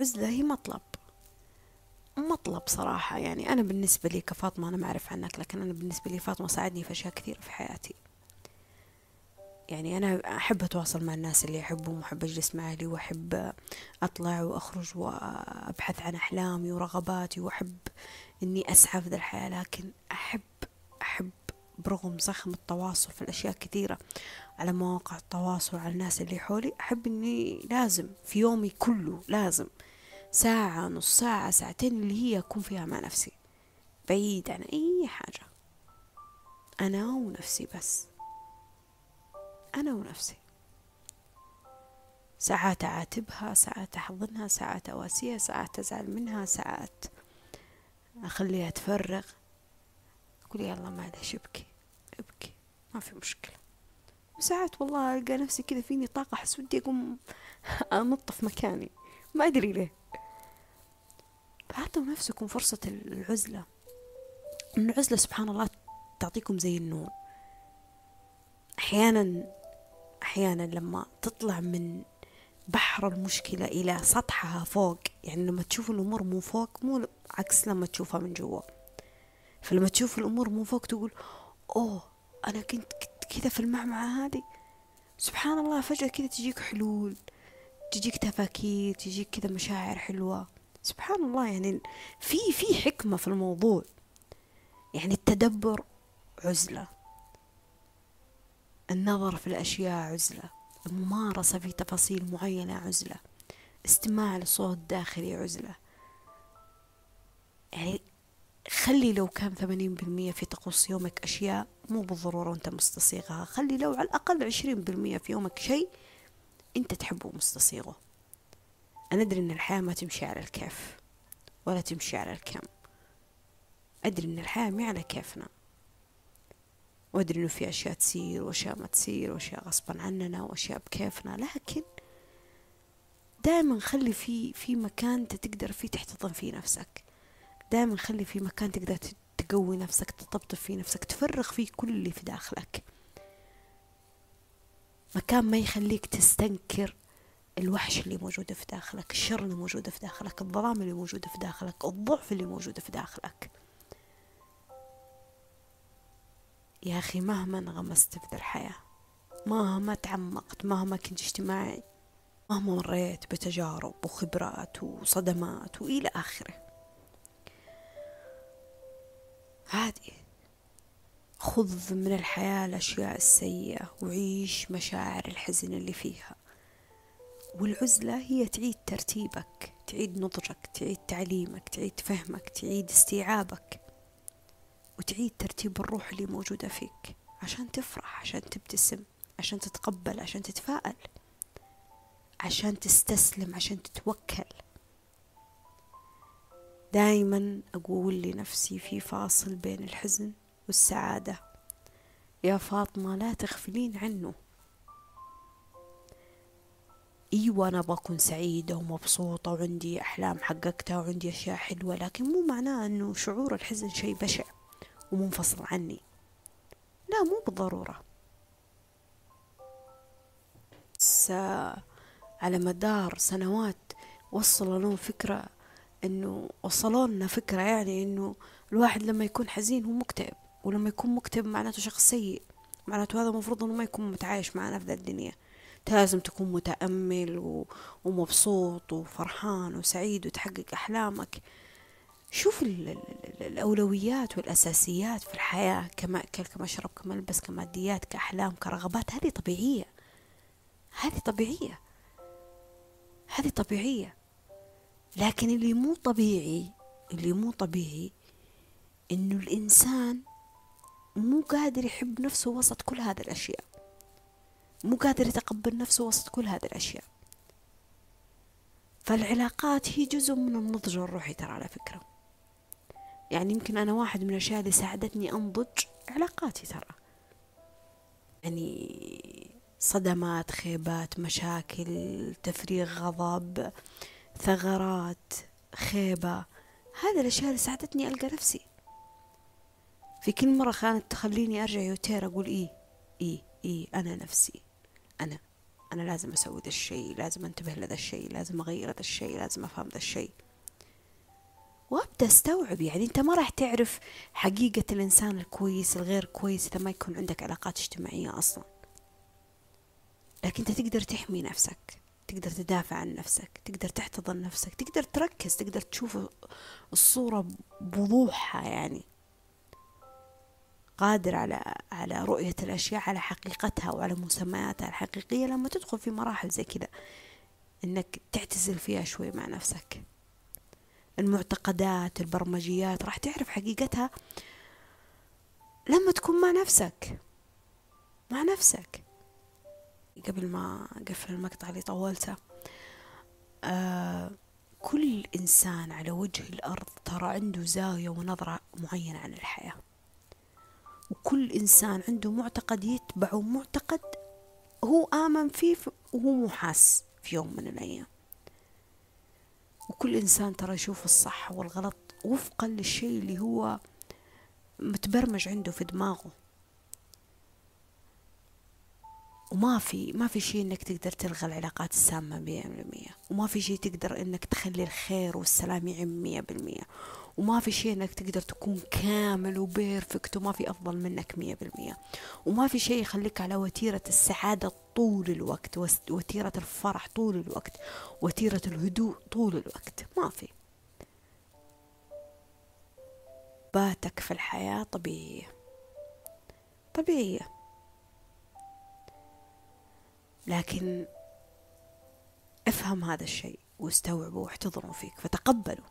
عزلة هي مطلب صراحة. يعني أنا بالنسبة لي كفاطمة، أنا ما أعرف عنك، لكن أنا بالنسبة لي فاطمة ساعدني في أشياء كثيرة في حياتي. يعني أنا أحب أتواصل مع الناس اللي أحبهم، وأحب أجلس مع أهلي، وأحب أطلع وأخرج وأبحث عن أحلامي ورغباتي، وأحب إني أسعى في ذا الحياة، لكن أحب برغم زخم التواصل في الأشياء كثيرة على مواقع التواصل على الناس اللي حولي، أحب أني لازم في يومي كله لازم ساعة، نص ساعة، ساعتين اللي هي أكون فيها مع نفسي، بعيد عن أي حاجة، أنا ونفسي، بس أنا ونفسي. ساعات أعاتبها، ساعات أحضنها، ساعات أواسيها، ساعات أزعل منها، ساعات أخليها تفرغ، أقول يلا معلش ابكي ما في مشكلة. وساعات والله ألقى نفسي كذا فيني طاقة، أحس ودي أقوم أنط في مكاني، ما أدري ليه. فأعطوا نفسكم فرصة العزلة، إن العزلة سبحان الله تعطيكم زي النور. أحيانا أحيانا لما تطلع من بحر المشكلة إلى سطحها فوق، يعني لما تشوف الأمور من فوق مو عكس لما تشوفها من جوا. فلما تشوف الأمور من فوق تقول أوه أنا كنت كذا في المعمعة هذه، سبحان الله. فجأة كذا تجيك حلول، تجيك تفاكير، تجيك كذا مشاعر حلوة، سبحان الله. يعني في حكمة في الموضوع. يعني التدبر عزلة، النظر في الأشياء عزلة، الممارسة في تفاصيل معينة عزلة، استماع للصوت الداخلي عزلة. يعني خلي لو كان 80% في طقوس يومك أشياء مو بالضرورة أنت مستصيغها، خلي لو على الأقل 20% في يومك شيء أنت تحبه مستصيغه. أنا أدري أن الحياة ما تمشي على الكيف ولا تمشي على الكم، أدري أن الحياة ما على كيفنا، وأدري أنه في أشياء تسير وأشياء ما تسير وأشياء غصبا عننا وأشياء بكيفنا، لكن دائما خلي في مكان تقدر فيه تحتضن فيه نفسك، دائما خلي في مكان تقدر تقوي نفسك، تطبطب فيه نفسك، تفرغ فيه كل اللي في داخلك. مكان ما يخليك تستنكر الوحش اللي موجودة في داخلك، الشر اللي موجودة في داخلك، الظلام اللي موجودة في داخلك، الضعف اللي موجودة في داخلك. يا أخي مهما انغمست في ذا الحياة، مهما تعمقت، مهما كنت اجتماعي، مهما مريت بتجارب وخبرات وصدمات وإلى آخره، عادي. خذ من الحياة الأشياء السيئة وعيش مشاعر الحزن اللي فيها. والعزلة هي تعيد ترتيبك، تعيد نضجك، تعيد تعليمك، تعيد فهمك، تعيد استيعابك، وتعيد ترتيب الروح اللي موجودة فيك عشان تفرح، عشان تبتسم، عشان تتقبل، عشان تتفائل، عشان تستسلم، عشان تتوكل. دايما أقول لنفسي في فاصل بين الحزن والسعادة، يا فاطمة لا تغفلين عنه. ايوه انا بكون سعيده ومبسوطه وعندي احلام حققتها وعندي اشياء حلوه، لكن مو معناه انه شعور الحزن شيء بشع ومنفصل عني، لا مو بالضروره. بس على مدار سنوات وصلوا لنا فكره يعني انه الواحد لما يكون حزين هو مكتئب، ولما يكون مكتئب معناته شخص سيء، معناته هذا المفروض انه ما يكون متعايش معنا في ذا الدنيا، لازم تكون متأمل ومبسوط وفرحان وسعيد وتحقق أحلامك. شوف الأولويات والأساسيات في الحياة، كمأكل، كمشرب، كملبس، كماديات، كأحلام، كرغبات، هذه طبيعية. لكن اللي مو طبيعي إنه الإنسان مو قادر يحب نفسه وسط كل هذه الأشياء، مو قادر يتقبل نفسه وسط كل هذه الأشياء. فالعلاقات هي جزء من النضج الروحي ترى، على فكرة. يعني يمكن أنا واحد من الأشياء اللي ساعدتني أنضج علاقاتي ترى، يعني صدمات، خيبات، مشاكل، تفريغ غضب، ثغرات، خيبة، هذه الأشياء اللي ساعدتني ألقى نفسي. في كل مرة كانت تخليني أرجع يوتير أقول إيه أنا نفسي، أنا لازم أسوي ذا الشيء، لازم أنتبه لذا الشيء، لازم أغير ذا الشيء، لازم أفهم ذا الشيء. وأبدأ أستوعب، يعني أنت ما راح تعرف حقيقة الإنسان الكويس الغير كويس إذا ما يكون عندك علاقات اجتماعية أصلا. لكن أنت تقدر تحمي نفسك، تقدر تدافع عن نفسك، تقدر تحتضن نفسك، تقدر تركز، تقدر تشوف الصورة بوضوحها، يعني قادر على رؤية الأشياء على حقيقتها وعلى مسمياتها الحقيقية لما تدخل في مراحل زي كذا، إنك تعتزل فيها شوي مع نفسك. المعتقدات، البرمجيات، راح تعرف حقيقتها لما تكون مع نفسك. قبل ما أقفل المقطع اللي طولته، كل إنسان على وجه الأرض ترى عنده زاوية ونظرة معينة عن الحياة، وكل إنسان عنده معتقد يتبعه، معتقد هو آمن فيه وهو مو حاس في يوم من الأيام. وكل إنسان ترى يشوف الصح والغلط وفقا للشيء اللي هو متبرمج عنده في دماغه. وما في شيء انك تقدر تلغي العلاقات السامة 100%، وما في شيء تقدر انك تخلي الخير والسلام يعم 100%، وما في شيء انك تقدر تكون كامل وبيرفكت وما في افضل منك 100%، وما في شيء يخليك على وتيرة السعادة طول الوقت، وتيرة الفرح طول الوقت، وتيرة الهدوء طول الوقت، ما في. باتك في الحياة طبيعية لكن افهم هذا الشيء واستوعبوا واحتضنوا فيك، فتقبلوا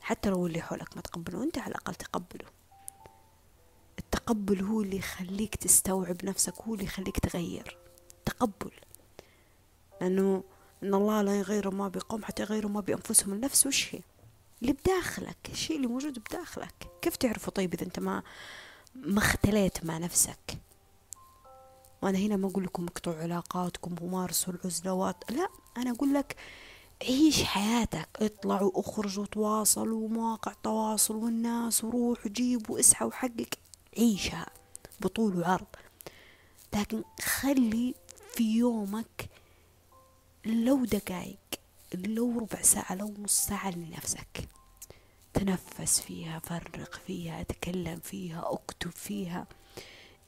حتى لو اللي حولك ما تقبلوا، انت على الاقل تقبلوا. التقبل هو اللي يخليك تستوعب نفسك، هو اللي يخليك تغير. تقبل، لانه ان الله لا يغير ما بقوم حتى يغيروا ما بانفسهم. النفس وش هي؟ اللي بداخلك، الشيء اللي موجود بداخلك. كيف تعرفه طيب اذا انت ما اختليت مع نفسك؟ وأنا هنا ما أقول لكم اقطعوا علاقاتكم ومارسوا العزلوات، لا، أنا أقول لك عيش حياتك، اطلعوا اخرجوا تواصلوا مواقع تواصل والناس، وروح وجيب واسعى وحقك، عيشها بطول وعرض، لكن خلي في يومك لو دقايق، لو ربع ساعة، لو نص ساعة لنفسك، تنفس فيها، فرق فيها، تكلم فيها، اكتب فيها،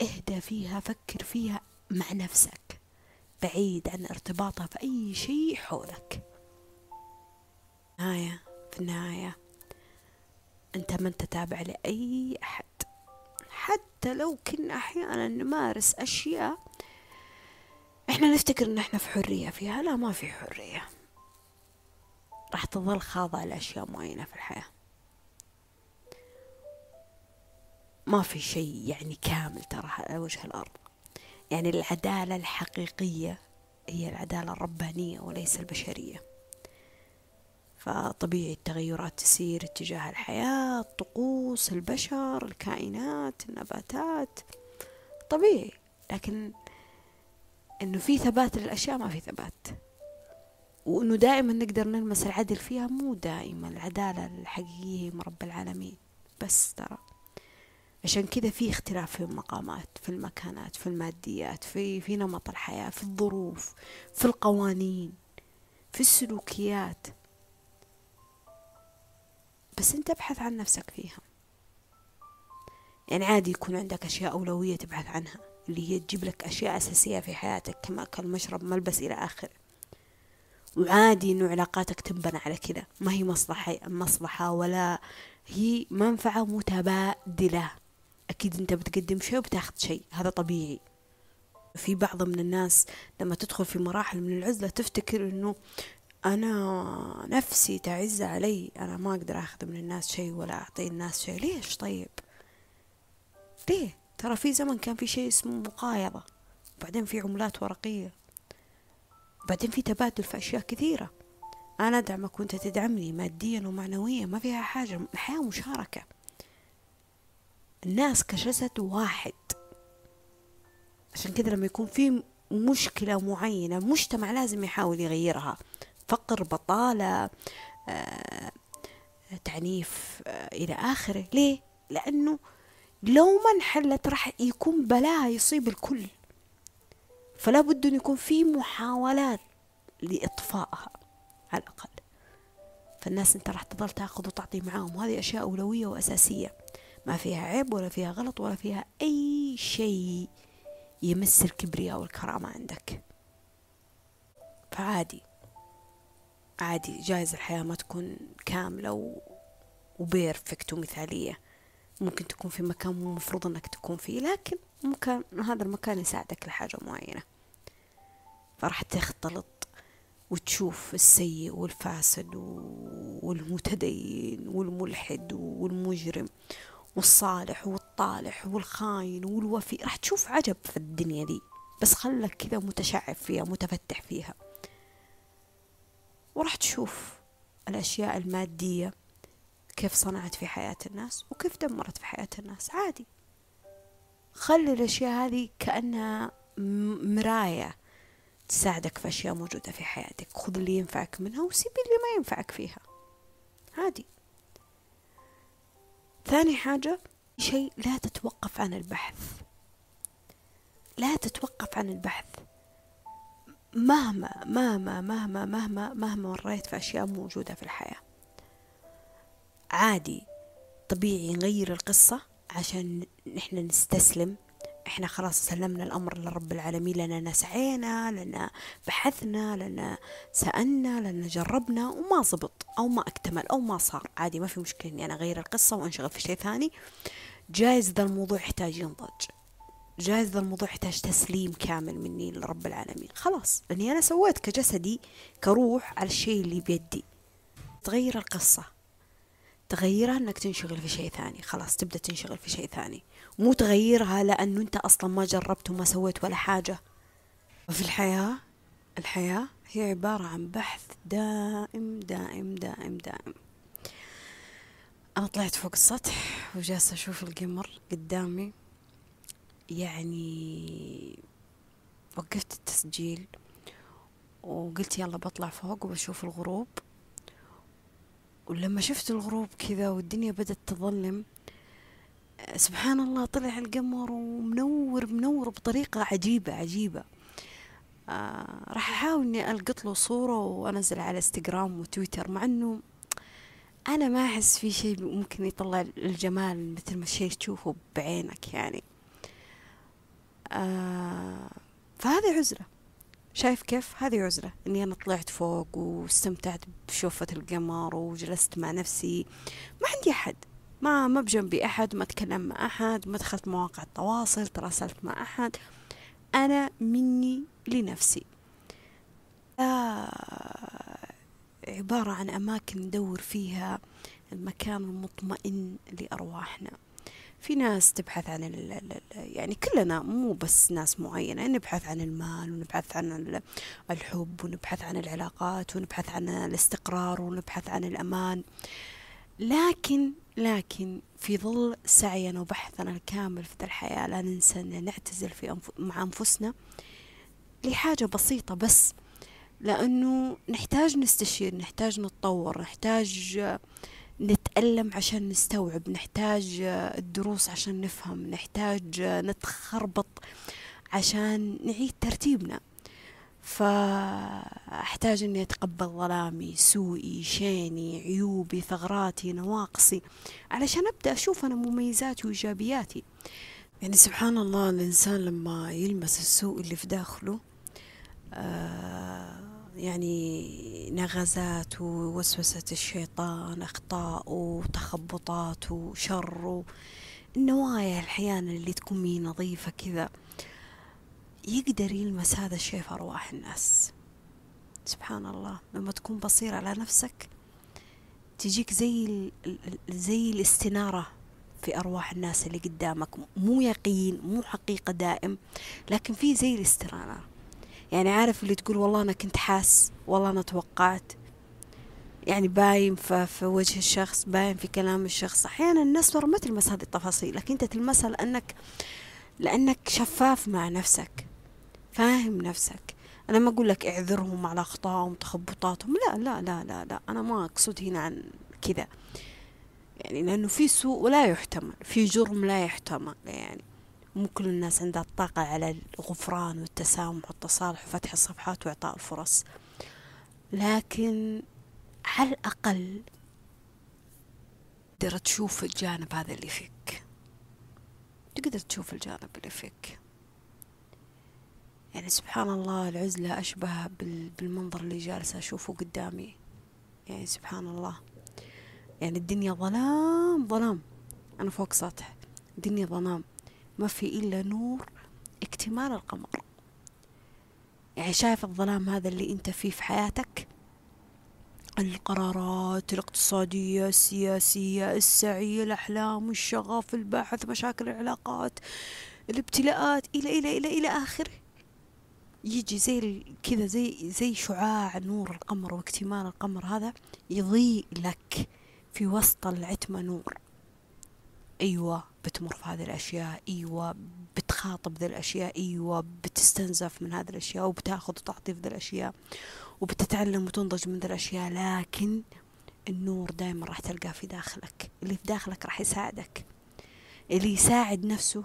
اهدى فيها، فكر فيها مع نفسك، بعيد عن ارتباطها في أي شيء حولك. في النهاية أنت من تتابع لأي أحد، حتى لو كنا أحيانا نمارس أشياء إحنا نفتكر إن إحنا في حرية فيها، لا، ما في حرية، راح تظل خاضعة لأشياء معينة في الحياة. ما في شيء يعني كامل ترى على وجه الأرض، يعني العدالة الحقيقية هي العدالة الربانية وليس البشرية. فطبيعي التغيرات تسير اتجاه الحياة، الطقوس، البشر، الكائنات، النباتات، طبيعي، لكن إنه في ثبات للأشياء ما في ثبات، وإنه دائما نقدر نلمس العدل فيها، مو دائما العدالة الحقيقية من رب العالمين بس ترى. عشان كذا في اختلاف في المقامات، في المكانات، في الماديات، في نمط الحياة، في الظروف، في القوانين، في السلوكيات، بس انت ابحث عن نفسك فيها. يعني عادي يكون عندك أشياء أولوية تبحث عنها، اللي هي تجيب لك أشياء أساسية في حياتك كمأكل، مشرب، ملبس إلى آخره، وعادي إنه علاقاتك تنبنى على كذا، ما هي مصلحة ولا هي منفعة متبادلة. أكيد أنت بتقدم شيء وبتاخد شيء، هذا طبيعي. في بعض من الناس لما تدخل في مراحل من العزلة تفتكر أنه أنا نفسي تعز علي، أنا ما أقدر أخذ من الناس شيء ولا أعطي الناس شيء. ليش طيب؟ ليه؟ ترى في زمن كان في شيء اسمه مقايضة، وبعدين في عملات ورقية، وبعدين في تبادل في أشياء كثيرة، أنا أدعمك وأنت تدعمني ماديا ومعنويا، ما فيها حاجة، الحياة مشاركة. الناس كجسد واحد، عشان كذا لما يكون في مشكلة معينة المجتمع لازم يحاول يغيرها، فقر، بطالة، تعنيف، إلى آخره. ليه؟ لأنه لو ما انحلت راح يكون بلاها يصيب الكل، فلا بد أن يكون في محاولات لإطفائها على الأقل. فالناس أنت راح تظل تأخذ وتعطي معاهم، وهذه أشياء أولوية وأساسية، ما فيها عيب ولا فيها غلط ولا فيها أي شيء يمس الكبرياء والكرامة عندك. فعادي، عادي، جايز الحياة ما تكون كاملة وبيرفكت ومثالية، ممكن تكون في مكان مو مفروض أنك تكون فيه، لكن ممكن هذا المكان يساعدك لحاجة معينة، فراح تختلط وتشوف السيء والفاسد والمتدين والملحد والمجرم والصالح والطالح والخاين والوفي، راح تشوف عجب في الدنيا دي، بس خلك كذا متشعب فيها، متفتح فيها، وراح تشوف الأشياء المادية كيف صنعت في حياة الناس وكيف دمرت في حياة الناس. عادي، خلي الأشياء هذه كأنها مراية تساعدك في أشياء موجودة في حياتك، خذ اللي ينفعك منها وسيب اللي ما ينفعك فيها، عادي. ثاني حاجة، شيء لا تتوقف عن البحث، لا تتوقف عن البحث مهما مهما مهما مهما مهما مريت في أشياء موجودة في الحياة. عادي طبيعي نغير القصة عشان نحن نستسلم، احنا خلاص سلمنا الأمر لرب العالمين، لأننا سعينا، لأننا بحثنا، لأننا سألنا، لأننا جربنا وما زبط أو ما اكتمل أو ما صار. عادي ما في مشكلة إني أنا أغير القصة وأنشغل في شيء ثاني. جايز ذا الموضوع يحتاج ينضج، جايز ذا الموضوع يحتاج تسليم كامل مني لرب العالمين. خلاص لأني أنا سويت كجسدي كروح على الشيء اللي بيدي. تغير القصة، تغيرها انك تنشغل في شيء ثاني، خلاص تبدأ تنشغل في شيء ثاني، مو تغيرها لأنه انت اصلا ما جربت وما سويت ولا حاجة. وفي الحياة، الحياة هي عبارة عن بحث دائم دائم دائم دائم. انا طلعت فوق السطح وجالسة اشوف القمر قدامي، يعني وقفت التسجيل وقلت يلا بطلع فوق وبشوف الغروب. ولما شفت الغروب كذا والدنيا بدت تظلم، سبحان الله طلع القمر ومنور منور بطريقة عجيبة عجيبة. راح أحاول إني ألقط له صورة وأنزل على إنستغرام وتويتر، مع إنه أنا ما أحس في شيء ممكن يطلع الجمال مثل ما الشيء تشوفه بعينك يعني. فهذه عزلة، شايف كيف؟ هذه عزلة، إني أنا طلعت فوق واستمتعت بشوفة القمر وجلست مع نفسي، ما عندي أحد، ما بجنبي أحد، ما أتكلم مع أحد، ما دخلت مواقع التواصل، تراسلت مع أحد، أنا مني لنفسي. عبارة عن أماكن ندور فيها المكان المطمئن لأرواحنا. في ناس تبحث عن يعني كلنا مو بس ناس معينة، نبحث عن المال ونبحث عن الحب ونبحث عن العلاقات ونبحث عن الاستقرار ونبحث عن الأمان، لكن في ظل سعينا وبحثنا الكامل في الحياة لا ننسى أن نعتزل مع أنفسنا لحاجة بسيطة بس، لأنه نحتاج نستشير، نحتاج نتطور، نحتاج نتألم عشان نستوعب، نحتاج الدروس عشان نفهم، نحتاج نتخربط عشان نعيد ترتيبنا. فأحتاج أني أتقبل ظلامي، سوئي، شيني، عيوبي، ثغراتي، نواقصي، علشان أبدأ أشوف أنا مميزاتي وإيجابياتي. يعني سبحان الله الإنسان لما يلمس السوء اللي في داخله، يعني نغزاته ووسوسة الشيطان، أخطاءه، تخبطاته، شره، النوايا الأحيان اللي تكون نظيفة كذا، يقدر يلمس هذا الشيء في أرواح الناس. سبحان الله لما تكون بصير على نفسك تجيك زي الاستنارة في أرواح الناس اللي قدامك، مو يقين مو حقيقة دائم، لكن في زي الاستنارة. يعني عارف اللي تقول والله أنا كنت حاس، والله أنا توقعت، يعني باين في وجه الشخص، باين في كلام الشخص. أحيانا الناس ما تلمس هذه التفاصيل، لكن أنت تلمسها لأنك شفاف مع نفسك، فاهم نفسك. أنا ما أقول لك اعذرهم على أخطائهم تخبطاتهم، لا لا لا لا لا، أنا ما أقصد هنا عن كذا، يعني لأنه في سوء لا يحتمل، في جرم لا يحتمل، يعني مو كل الناس عندها الطاقة على الغفران والتسامح والتصالح وفتح الصفحات وإعطاء الفرص، لكن على الأقل تقدر تشوف الجانب هذا اللي فيك، تقدر تشوف الجانب اللي فيك. يعني سبحان الله العزلة أشبه بالمنظر اللي جالسة أشوفه قدامي، يعني سبحان الله، يعني الدنيا ظلام ظلام، أنا فوق سطح، الدنيا ظلام، ما في إلا نور اكتمال القمر. يعني شايف الظلام هذا اللي انت فيه في حياتك، القرارات الاقتصادية السياسية السعي الأحلام الشغف البحث مشاكل العلاقات الابتلاءات إلى إلى إلى إلى آخره، يجي زي كذا زي شعاع نور القمر واكتمال القمر، هذا يضيء لك في وسط العتمة نور. أيوة بتمر في هذه الأشياء، أيوة بتخاطب ذي الأشياء، أيوة بتستنزف من هذه الأشياء وبتاخذ وتعطي في ذي الأشياء وبتتعلم وتنضج من ذي الأشياء، لكن النور دائما راح تلقاه في داخلك، اللي في داخلك راح يساعدك. اللي يساعد نفسه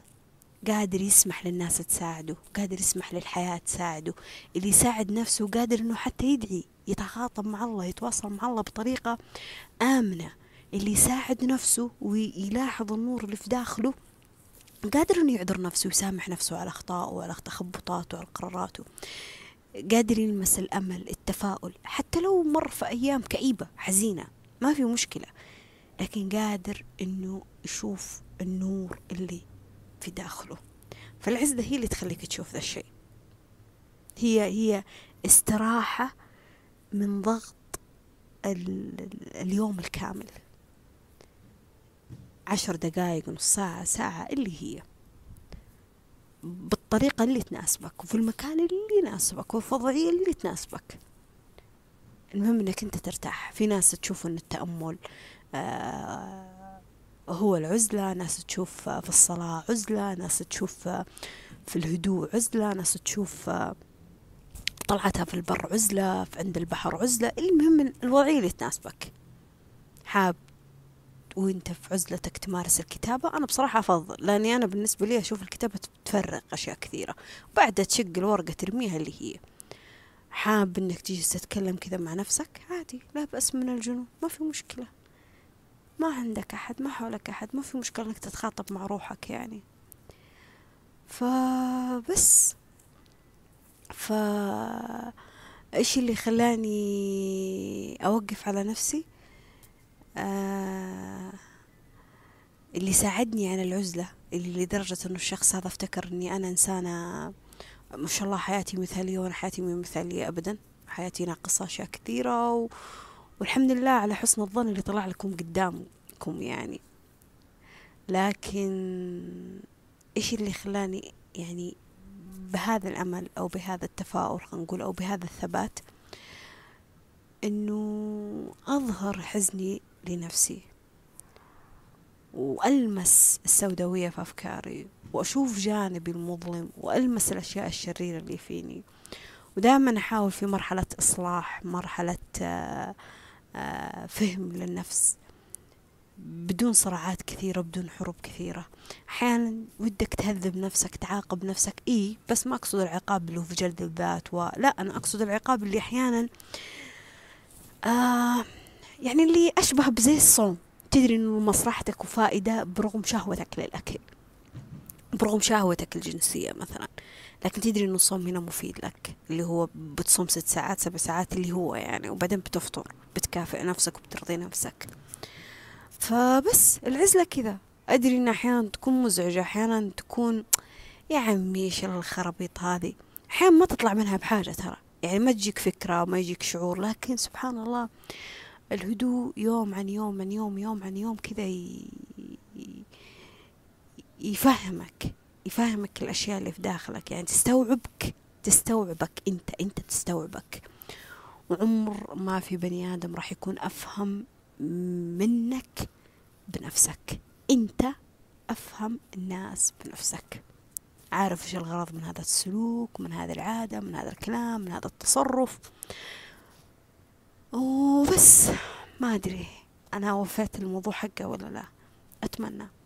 قادر يسمح للناس تساعده، قادر يسمح للحياة تساعده. اللي يساعد نفسه قادر انه حتى يدعي، يتخاطب مع الله، يتواصل مع الله بطريقة آمنة. اللي يساعد نفسه ويلاحظ النور اللي في داخله قادر انه يعذر نفسه ويسامح نفسه على اخطائه وعلى تخبطاته وعلى قراراته. قادر يلمس الامل، التفاؤل، حتى لو مر في ايام كئيبة حزينة ما في مشكلة، لكن قادر انه يشوف النور اللي في داخله. فالعزة هي اللي تخليك تشوف ذا الشيء، هي استراحة من ضغط اليوم الكامل، 10 دقائق، نص ساعة، ساعة، اللي هي بالطريقة اللي تناسبك وفي المكان اللي يناسبك وفي الوضعية اللي تناسبك. المهم انك انت ترتاح. في ناس تشوف ان التأمل هو العزلة، ناس تشوف في الصلاة عزلة، ناس تشوف في الهدوء عزلة، ناس تشوف طلعتها في البر عزلة، في عند البحر عزلة. المهم الوضعية اللي تناسبك. حاب وانت في عزلتك تمارس الكتابة، انا بصراحة افضل، لاني انا بالنسبة لي اشوف الكتابة تفرغ اشياء كثيرة وبعدها تشق الورقة ترميها اللي هي. حاب انك تجلس تتكلم كذا مع نفسك، عادي، لا بأس من الجنون، ما في مشكلة، ما عندك أحد، ما حولك أحد، ما في مشكلة إنك تتخاطب مع روحك يعني. فبس إيش اللي خلاني أوقف على نفسي؟ اللي ساعدني عن العزلة، اللي لدرجة إنه الشخص هذا افتكر إني أنا إنسانة ما شاء الله حياتي مثالية، وأنا حياتي مو مثالية أبدا، حياتي ناقصة أشياء كثيرة، والحمد لله على حسن الظن اللي طلع لكم قدامكم يعني. لكن إيش اللي خلاني يعني بهذا الأمل أو بهذا التفاؤل خلينا نقول أو بهذا الثبات، إنه أظهر حزني لنفسي وألمس السوداوية في أفكاري وأشوف جانبي المظلم وألمس الأشياء الشريرة اللي فيني، ودائما أحاول في مرحلة إصلاح، مرحلة فهم للنفس، بدون صراعات كثيرة، بدون حروب كثيرة. أحيانا ودك تهذب نفسك، تعاقب نفسك، إيه، بس ما أقصد العقاب اللي هو في جلد الذات لا، أنا أقصد العقاب اللي أحيانا يعني اللي أشبه بزي الصوم. تدري إنه مصلحتك وفائدة برغم شهوتك للأكل، برغم شهوتك الجنسية مثلا، لكن تدري إنه الصوم هنا مفيد لك، اللي هو بتصوم 6 ساعات 7 ساعات اللي هو يعني، وبعدين بتفطر، بتكافئ نفسك وبترضي نفسك. فبس العزلة كذا، أدري إن أحيانا تكون مزعجة، أحيانا تكون يا عمي إيش الخرابيط هذه، أحيانا ما تطلع منها بحاجة ترى، يعني ما تجيك فكرة ما يجيك شعور، لكن سبحان الله الهدوء يوم عن يوم عن يوم يوم عن يوم كذا يفهمك الأشياء اللي في داخلك، يعني تستوعبك أنت تستوعبك. وعمر ما في بني آدم راح يكون أفهم منك بنفسك، أنت أفهم الناس بنفسك، عارف إيش الغرض من هذا السلوك، من هذه العادة، من هذا الكلام، من هذا التصرف. وبس ما أدري أنا وفيت الموضوع حقه ولا لا، أتمنى